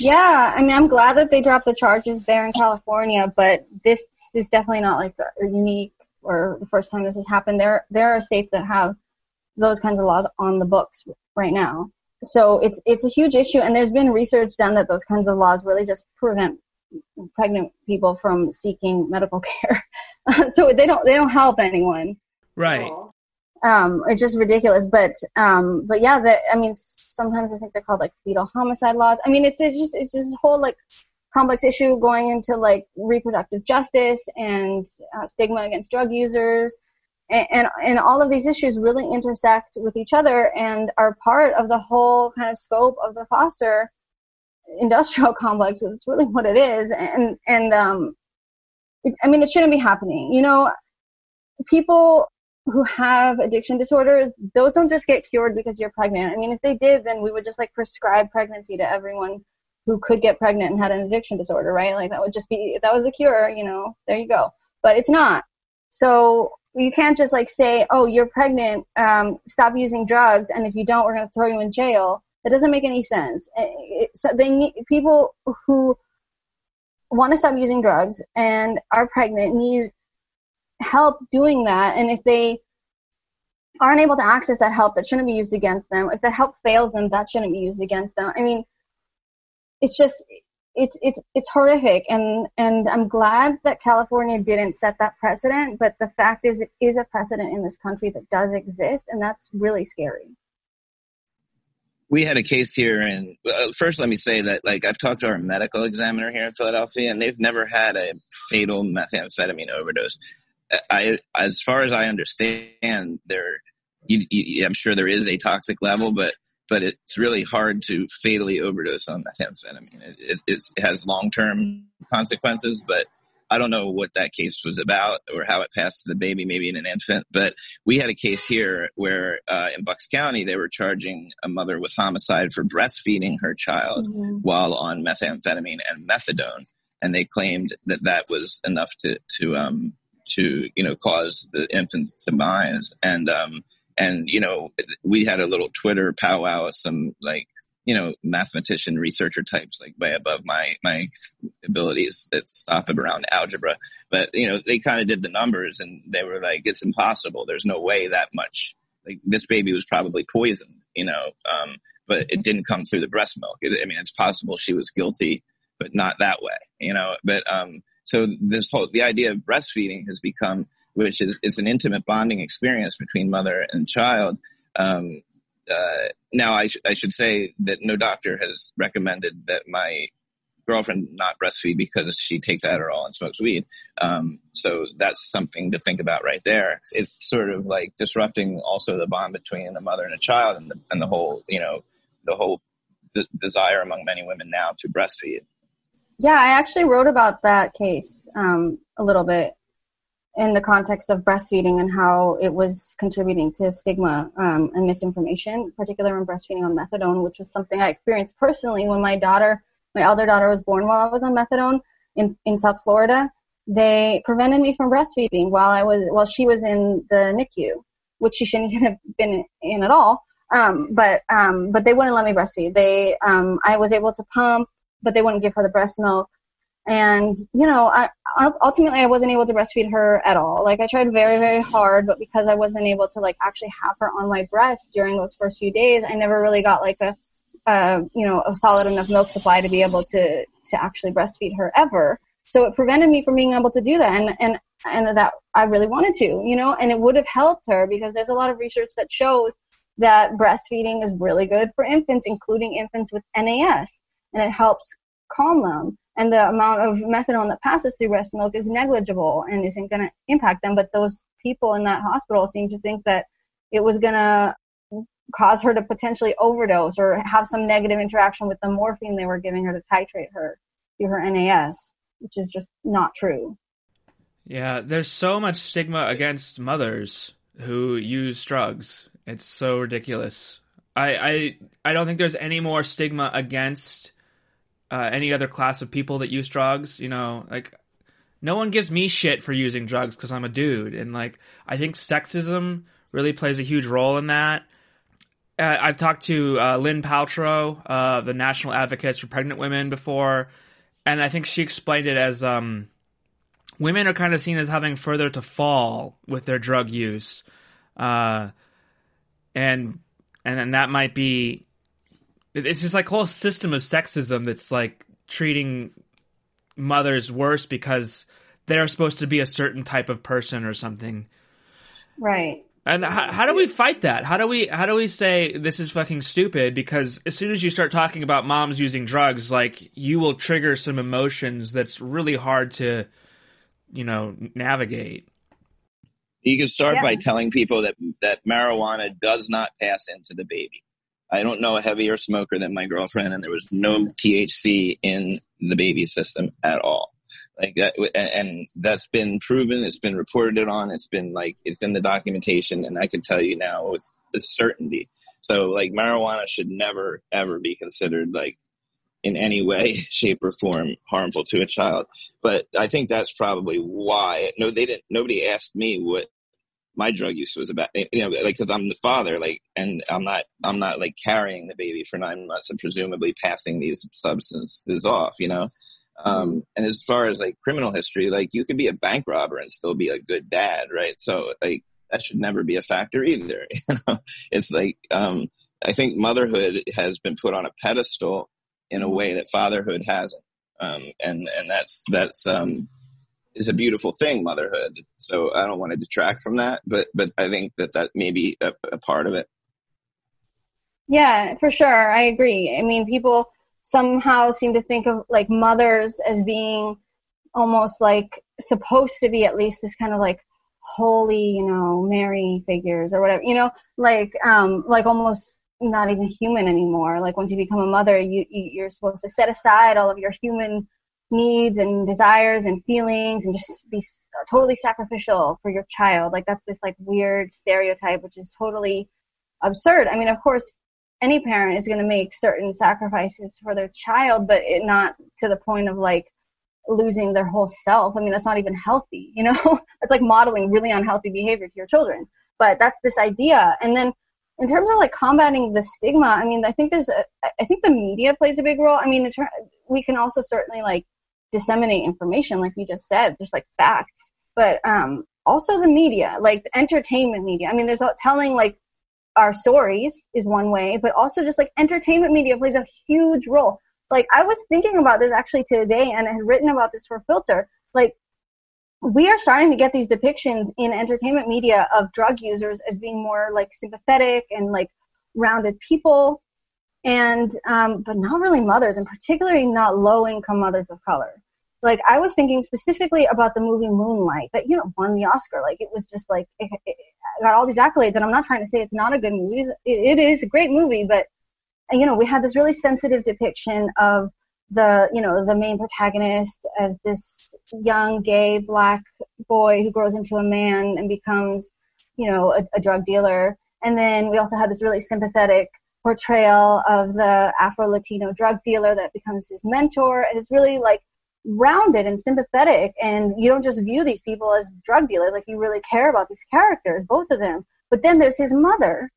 Yeah, I mean, I'm glad that they dropped the charges there in California, but this is definitely not like a unique or the first time this has happened. There are states that have those kinds of laws on the books right now. So it's a huge issue, and there's been research done that those kinds of laws really just prevent pregnant people from seeking medical care So they don't help anyone. Right. It's just ridiculous. But yeah, sometimes I think they're called like fetal homicide laws. I mean, it's just this whole like complex issue going into like reproductive justice and stigma against drug users. And all of these issues really intersect with each other and are part of the whole kind of scope of the foster industrial complex. It's really what it is. And it shouldn't be happening. You know, people who have addiction disorders, those don't just get cured because you're pregnant. I mean, if they did, then we would just like prescribe pregnancy to everyone who could get pregnant and had an addiction disorder, right? Like that would just be, if that was the cure, you know, there you go. But it's not. So you can't just like say, oh, you're pregnant, stop using drugs, and if you don't, we're going to throw you in jail. That doesn't make any sense. So they need, people who want to stop using drugs and are pregnant need help doing that, and if they aren't able to access that help, that shouldn't be used against them. If that help fails them, that shouldn't be used against them. I mean, it's just it's horrific, and I'm glad that California didn't set that precedent, but the fact is it is a precedent in this country that does exist, and that's really scary. We had a case here, and first let me say that like I've talked to our medical examiner here in Philadelphia, and they've never had a fatal methamphetamine overdose. As far as I understand, I'm sure there is a toxic level, but it's really hard to fatally overdose on methamphetamine. It has long-term consequences, but I don't know what that case was about or how it passed to the baby, maybe in an infant. But we had a case here where in Bucks County, they were charging a mother with homicide for breastfeeding her child while on methamphetamine and methadone. And they claimed that that was enough to cause the infant's demise. And, you know, we had a little Twitter powwow with some like, you know, mathematician researcher types, like way above my abilities that stop around algebra. But, you know, they kind of did the numbers and they were like, it's impossible. There's no way that much, like this baby was probably poisoned, you know, but it didn't come through the breast milk. I mean, it's possible she was guilty, but not that way, you know, but, so this whole, the idea of breastfeeding has become, which is, it's an intimate bonding experience between mother and child. Now I should say that no doctor has recommended that my girlfriend not breastfeed because she takes Adderall and smokes weed. So that's something to think about right there. It's sort of like disrupting also the bond between a mother and a child and the whole, you know, the whole desire among many women now to breastfeed. Yeah, I actually wrote about that case a little bit in the context of breastfeeding and how it was contributing to stigma and misinformation, particularly when breastfeeding on methadone, which was something I experienced personally when my elder daughter was born while I was on methadone in South Florida. They prevented me from breastfeeding while she was in the NICU, which she shouldn't have been in at all. But they wouldn't let me breastfeed. I was able to pump, but they wouldn't give her the breast milk. And, you know, ultimately I wasn't able to breastfeed her at all. Like I tried very, very hard, but because I wasn't able to like actually have her on my breast during those first few days, I never really got like a solid enough milk supply to be able to actually breastfeed her ever. So it prevented me from being able to do that. And that I really wanted to, you know, and it would have helped her because there's a lot of research that shows that breastfeeding is really good for infants, including infants with NAS, and it helps calm them. And the amount of methadone that passes through breast milk is negligible and isn't going to impact them. But those people in that hospital seem to think that it was going to cause her to potentially overdose or have some negative interaction with the morphine they were giving her to titrate her through her NAS, which is just not true. Yeah, there's so much stigma against mothers who use drugs. It's so ridiculous. I don't think there's any more stigma against any other class of people that use drugs. You know, like no one gives me shit for using drugs because I'm a dude, and like I think sexism really plays a huge role in that. I've talked to Lynn Paltrow, the National Advocates for Pregnant Women, before, and I think she explained it as women are kind of seen as having further to fall with their drug use, and that might be. It's just like a whole system of sexism that's like treating mothers worse because they're supposed to be a certain type of person or something. Right. And how do we fight that? How do we say this is fucking stupid? Because as soon as you start talking about moms using drugs, like, you will trigger some emotions that's really hard to, you know, navigate. You can start by telling people that marijuana does not pass into the baby. I don't know a heavier smoker than my girlfriend, and there was no THC in the baby system at all. Like that, and that's been proven. It's been reported on. It's been it's in the documentation, and I can tell you now with certainty. So marijuana should never ever be considered in any way, shape, or form harmful to a child. But I think that's probably why. No, they didn't. Nobody asked me what my drug use was about. You know, because I'm the father, and I'm not carrying the baby for 9 months and presumably passing these substances off. You know. And as far as criminal history, you could be a bank robber and still be a good dad, right? So that should never be a factor either. You know? It's I think motherhood has been put on a pedestal in a way that fatherhood hasn't, and that's is a beautiful thing, motherhood. So I don't want to detract from that, but I think that may be a part of it. Yeah, for sure, I agree. I mean, people somehow seem to think of mothers as being almost supposed to be at least this kind of holy, you know, Mary figures or whatever, you know, almost not even human anymore. Once you become a mother, you're supposed to set aside all of your human needs and desires and feelings and just be totally sacrificial for your child. That's this weird stereotype, which is totally absurd. I mean, of course, any parent is going to make certain sacrifices for their child, but it not to the point of losing their whole self. I mean, that's not even healthy, you know, that's modeling really unhealthy behavior to your children, but that's this idea. And then in terms of combating the stigma, I mean, I think the media plays a big role. I mean, we can also certainly disseminate information, like you just said, just facts, but also the media, the entertainment media. I mean, there's telling our stories is one way, but also just entertainment media plays a huge role. I was thinking about this actually today, and I had written about this for Filter. We are starting to get these depictions in entertainment media of drug users as being more sympathetic and rounded people, and but not really mothers, and particularly not low-income mothers of color. I was thinking specifically about the movie Moonlight that, you know, won the Oscar. It was just it got all these accolades, and I'm not trying to say it's not a good movie. It is a great movie, but, you know, we had this really sensitive depiction of the, you know, the main protagonist as this young gay black boy who grows into a man and becomes, you know, a drug dealer. And then we also had this really sympathetic portrayal of the Afro-Latino drug dealer that becomes his mentor. And it's really rounded and sympathetic, and you don't just view these people as drug dealers, you really care about these characters, both of them. But then there's his mother,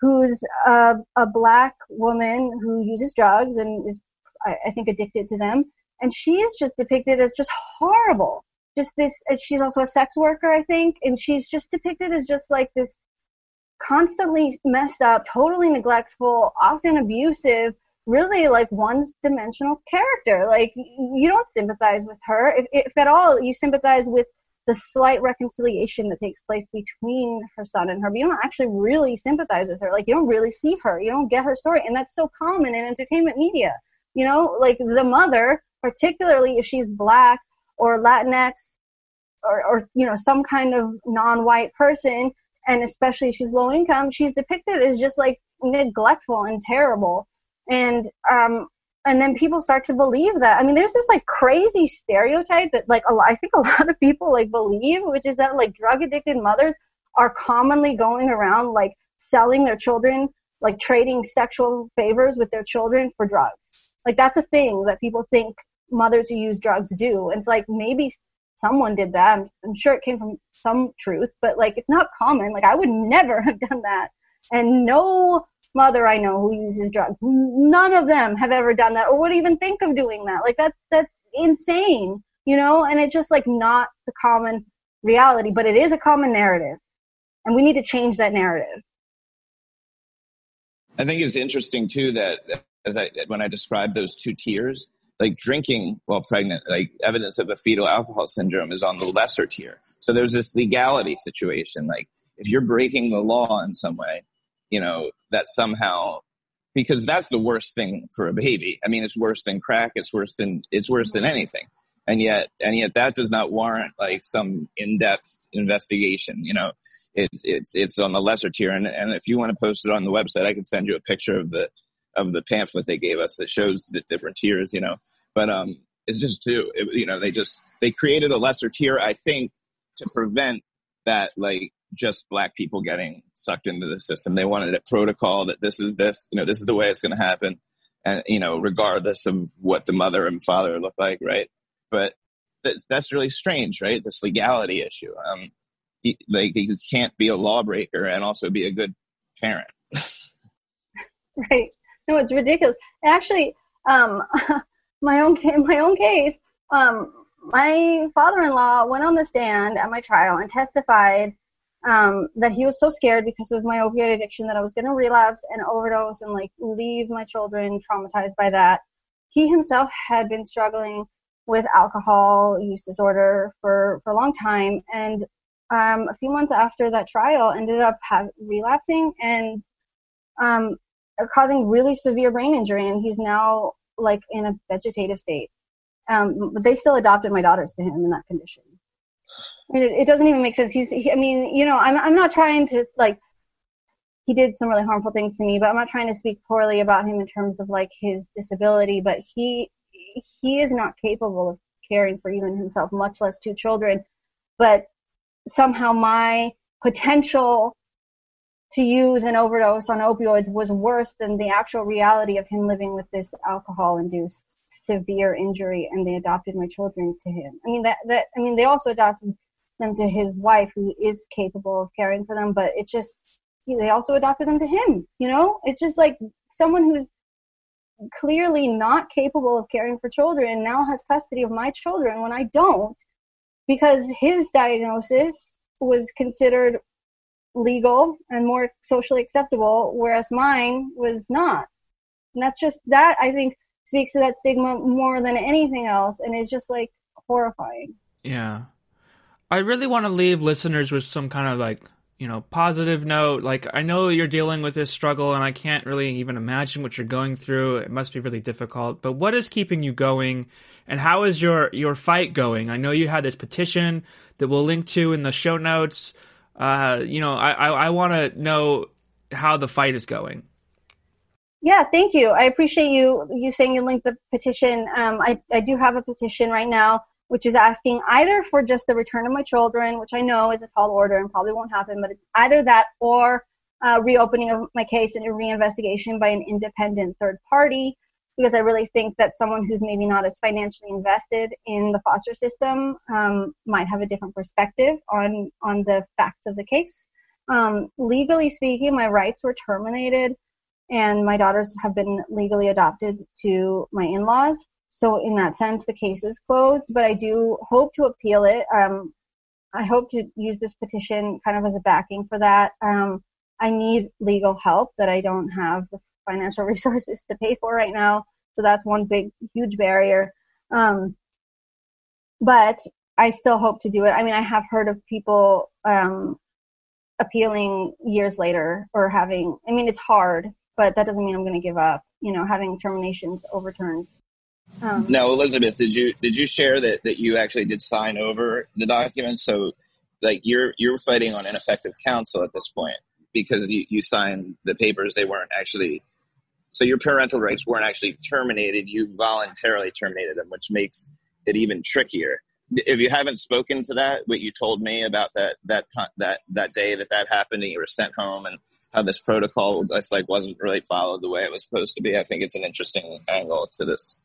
who's a black woman who uses drugs and is, I think, addicted to them, and she is just depicted as just horrible, just this, and she's also a sex worker, I think, and she's just depicted as just this constantly messed up, totally neglectful, often abusive, really one-dimensional character. You don't sympathize with her. If at all, you sympathize with the slight reconciliation that takes place between her son and her, but you don't actually really sympathize with her. You don't really see her. You don't get her story. And that's so common in entertainment media. You know, the mother, particularly if she's black or Latinx or, you know, some kind of non-white person, and especially if she's low income, she's depicted as just neglectful and terrible. And then people start to believe that. I mean, there's this crazy stereotype that I think a lot of people believe, which is that drug addicted mothers are commonly going around selling their children, trading sexual favors with their children for drugs. That's a thing that people think mothers who use drugs do. And it's maybe someone did that. I'm sure it came from some truth, but it's not common. I would never have done that. And no mother I know who uses drugs, none of them have ever done that or would even think of doing that. That's insane, you know, and it's just not the common reality, but it is a common narrative, and we need to change that narrative. I think it's interesting too that when I described those two tiers, like drinking while pregnant, like evidence of a fetal alcohol syndrome is on the lesser tier. So there's this legality situation. Like if you're breaking the law in some way, you know, that somehow, because that's the worst thing for a baby. I mean, it's worse than crack. It's worse than anything. And yet that does not warrant like some in-depth investigation. You know, it's on the lesser tier. And if you want to post it on the website, I can send you a picture of the pamphlet they gave us that shows the different tiers, you know, but it's just they created a lesser tier, I think, to prevent that, like, just black people getting sucked into the system. They wanted a protocol that this is the way it's going to happen. And, you know, regardless of what the mother and father look like. Right. But that's really strange, right? This legality issue. Like you can't be a lawbreaker and also be a good parent. Right. No, it's ridiculous. Actually, my own case, my father-in-law went on the stand at my trial and testified that he was so scared because of my opioid addiction that I was going to relapse and overdose and like leave my children traumatized by that. He himself had been struggling with alcohol use disorder for a long time, and a few months after that trial ended up relapsing and causing really severe brain injury, and he's now like in a vegetative state. But they still adopted my daughters to him in that condition. I mean, it doesn't even make sense. I'm not trying to like. He did some really harmful things to me, but I'm not trying to speak poorly about him in terms of like his disability. But he is not capable of caring for even himself, much less two children. But somehow my potential to use an overdose on opioids was worse than the actual reality of him living with this alcohol-induced severe injury, and they adopted my children to him. I mean, they also adopted them to his wife, who is capable of caring for them, but it just, they also adopted them to him, you know? It's just like someone who's clearly not capable of caring for children now has custody of my children when I don't, because his diagnosis was considered legal and more socially acceptable, whereas mine was not. And that I think speaks to that stigma more than anything else, and it's just like horrifying. Yeah, I really want to leave listeners with some kind of like, you know, positive note. Like, I know you're dealing with this struggle, and I can't really even imagine what you're going through. It must be really difficult. But what is keeping you going, and how is your fight going? I know you had this petition that we'll link to in the show notes. I want to know how the fight is going. Yeah, thank you. I appreciate you saying you linked the petition. I do have a petition right now, which is asking either for just the return of my children, which I know is a tall order and probably won't happen, but it's either that or reopening of my case and a reinvestigation by an independent third party, because I really think that someone who's maybe not as financially invested in the foster system might have a different perspective on the facts of the case. Legally speaking, my rights were terminated, and my daughters have been legally adopted to my in-laws. So in that sense, the case is closed, but I do hope to appeal it. I hope to use this petition kind of as a backing for that. I need legal help that I don't have the financial resources to pay for right now. So that's one big, huge barrier. But I still hope to do it. I mean, I have heard of people appealing years later or it's hard, but that doesn't mean I'm going to give up, you know, having terminations overturned. No, Elizabeth, did you share that you actually did sign over the documents? So, like, you're fighting on ineffective counsel at this point because you signed the papers. They weren't actually, so your parental rights weren't actually terminated. You voluntarily terminated them, which makes it even trickier. If you haven't spoken to that, what you told me about that day that happened, and you were sent home, and how this protocol wasn't really followed the way it was supposed to be, I think it's an interesting angle to this.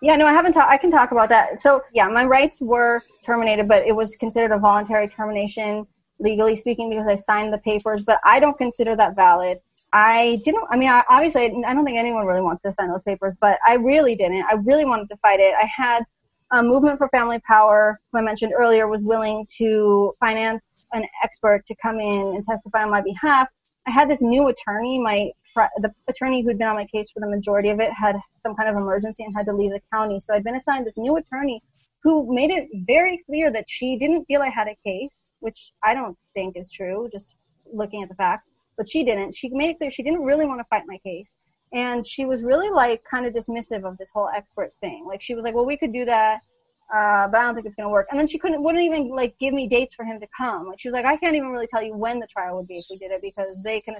Yeah, no, I haven't I can talk about that. So, yeah, my rights were terminated, but it was considered a voluntary termination, legally speaking, because I signed the papers, but I don't consider that valid. I don't think anyone really wants to sign those papers, but I really didn't. I really wanted to fight it. I had a Movement for Family Power, who I mentioned earlier, was willing to finance an expert to come in and testify on my behalf. I had this new attorney, my the attorney who'd been on my case for the majority of it had some kind of emergency and had to leave the county. So I'd been assigned this new attorney who made it very clear that she didn't feel I had a case, which I don't think is true, just looking at the facts. But she didn't. She made it clear she didn't really want to fight my case. And she was really, like, kind of dismissive of this whole expert thing. Like, she was like, well, we could do that, but I don't think it's going to work. And then she wouldn't even, like, give me dates for him to come. Like, she was like, I can't even really tell you when the trial would be if we did it, because they can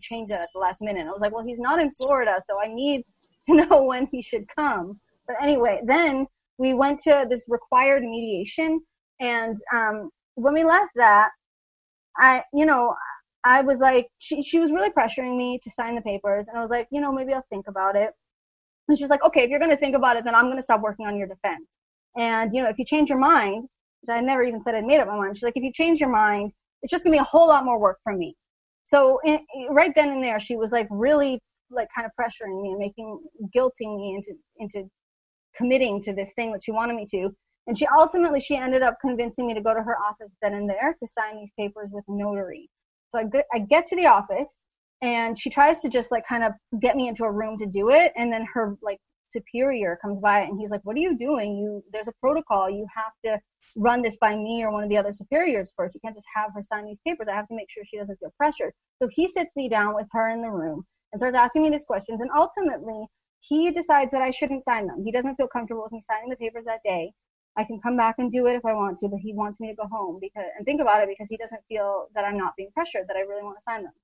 change it at the last minute. And I was like, well, he's not in Florida, so I need to know when he should come. But anyway, then we went to this required mediation. And when we left that, I was like, she was really pressuring me to sign the papers. And I was like, maybe I'll think about it. And she was like, okay, if you're going to think about it, then I'm going to stop working on your defense. And, if you change your mind, which I never even said I'd made up my mind. She's like, if you change your mind, it's just going to be a whole lot more work for me. So right then and there, she was like really like kind of pressuring me and guilting me into committing to this thing that she wanted me to. And she ended up convincing me to go to her office then and there to sign these papers with notary. So I get to the office, and she tries to just, like, kind of get me into a room to do it, and then her, like, superior comes by, and he's like, what are you doing? There's a protocol. You have to run this by me or one of the other superiors first. You can't just have her sign these papers. I have to make sure she doesn't feel pressured. So he sits me down with her in the room and starts asking me these questions, and ultimately he decides that I shouldn't sign them. He doesn't feel comfortable with me signing the papers that day. I can come back and do it if I want to, but he wants me to go home and think about it because he doesn't feel that I'm not being pressured, that I really want to sign them.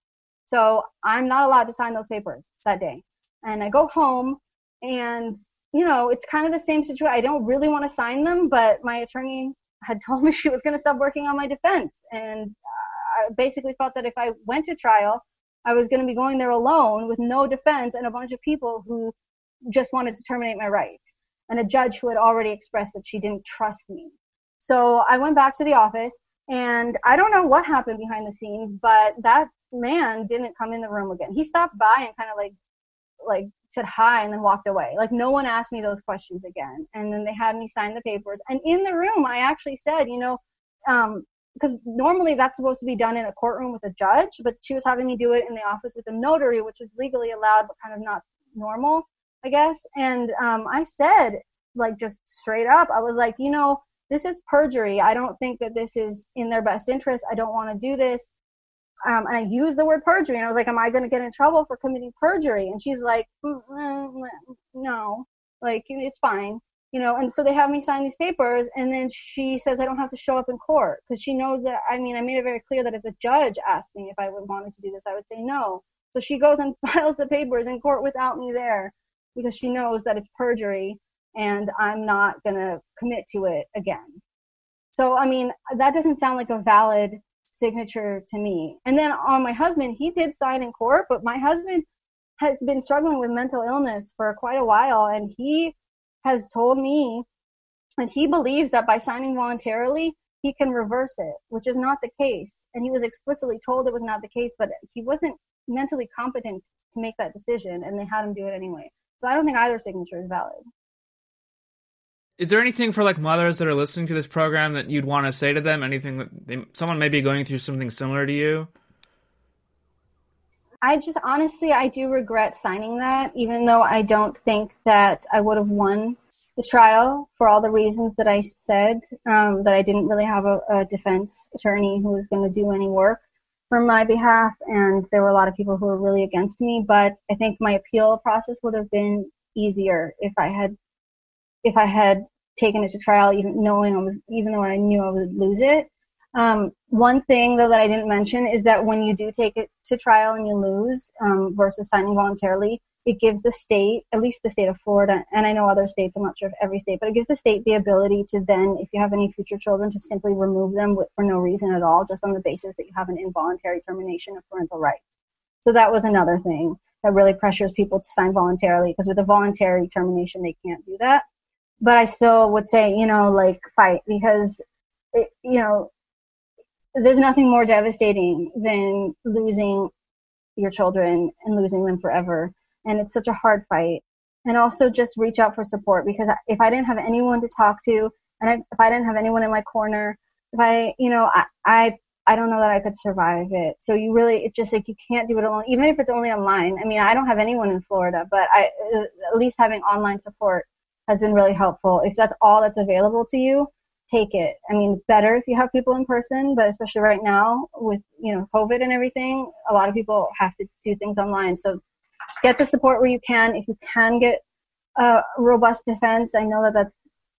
So I'm not allowed to sign those papers that day. And I go home and, it's kind of the same situation. I don't really want to sign them, but my attorney had told me she was going to stop working on my defense. And I basically felt that if I went to trial, I was going to be going there alone with no defense and a bunch of people who just wanted to terminate my rights, and a judge who had already expressed that she didn't trust me. So I went back to the office, and I don't know what happened behind the scenes, but that man didn't come in the room again. He stopped by and kind of like said hi and then walked away. Like, no one asked me those questions again. And then they had me sign the papers. And in the room, I actually said, because normally that's supposed to be done in a courtroom with a judge, but she was having me do it in the office with a notary, which is legally allowed, but kind of not normal, I guess. And I said, like, just straight up, I was like, this is perjury. I don't think that this is in their best interest. I don't want to do this. And I used the word perjury. And I was like, am I going to get in trouble for committing perjury? And she's like, no, like, it's fine. And so they have me sign these papers. And then she says I don't have to show up in court because she knows that, I made it very clear that if the judge asked me if I wanted to do this, I would say no. So she goes and files the papers in court without me there, because she knows that it's perjury and I'm not going to commit to it again. So, that doesn't sound like a valid signature to me. And then on my husband, he did sign in court, but my husband has been struggling with mental illness for quite a while, and he has told me that he believes that by signing voluntarily, he can reverse it, which is not the case. And he was explicitly told it was not the case, but he wasn't mentally competent to make that decision, and they had him do it anyway. So I don't think either signature is valid. Is there anything for, like, mothers that are listening to this program that you'd want to say to them? Anything that someone may be going through something similar to you? I just honestly, I do regret signing that, even though I don't think that I would have won the trial for all the reasons that I said, that I didn't really have a defense attorney who was going to do any work from my behalf, and there were a lot of people who were really against me, but I think my appeal process would have been easier if I had taken it to trial, even though I knew I would lose it. One thing though that I didn't mention is that when you do take it to trial and you lose, versus signing voluntarily, it gives the state, at least the state of Florida, and I know other states, I'm not sure if every state, but it gives the state the ability to then, if you have any future children, to simply remove them for no reason at all, just on the basis that you have an involuntary termination of parental rights. So that was another thing that really pressures people to sign voluntarily, because with a voluntary termination, they can't do that. But I still would say, fight, because, there's nothing more devastating than losing your children and losing them forever. And it's such a hard fight. And also just reach out for support, because if I didn't have anyone to talk to, and if I didn't have anyone in my corner, if I, I I don't know that I could survive it. So you really, it's just like you can't do it alone, even if it's only online. I mean, I don't have anyone in Florida, but I, at least having online support has been really helpful. If that's all that's available to you, take it. I mean, it's better if you have people in person, but especially right now with, you know, COVID and everything, a lot of people have to do things online. So get the support where you can. If you can get a robust defense, I know that that's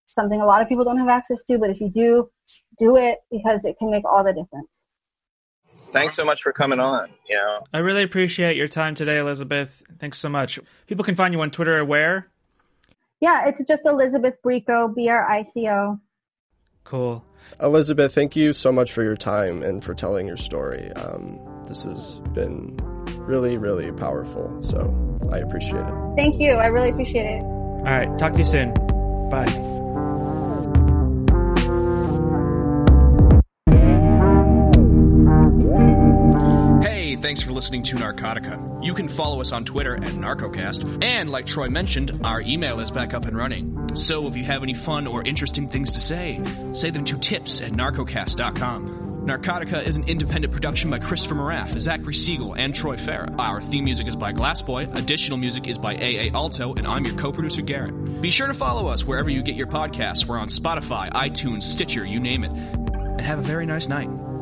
something a lot of people don't have access to, but if you do, do it, because it can make all the difference. Thanks so much for coming on. Yeah, I really appreciate your time today, Elizabeth. Thanks so much. People can find you on Twitter where? Yeah, it's just Elizabeth Brico, B-R-I-C-O. Cool. Elizabeth, thank you so much for your time and for telling your story. This has been really, really powerful. So I appreciate it. Thank you. I really appreciate it. All right. Talk to you soon. Bye. Hey, thanks for listening to Narcotica. You can follow us on Twitter at Narcocast, and like Troy mentioned, our email is back up and running. So if you have any fun or interesting things to say, say them to tips@narcocast.com. Narcotica is an independent production by Christopher Moraff, Zachary Siegel, and Troy Farah. Our theme music is by Glassboy, additional music is by A.A. Alto, and I'm your co-producer, Garrett. Be sure to follow us wherever you get your podcasts. We're on Spotify, iTunes, Stitcher, you name it. And have a very nice night.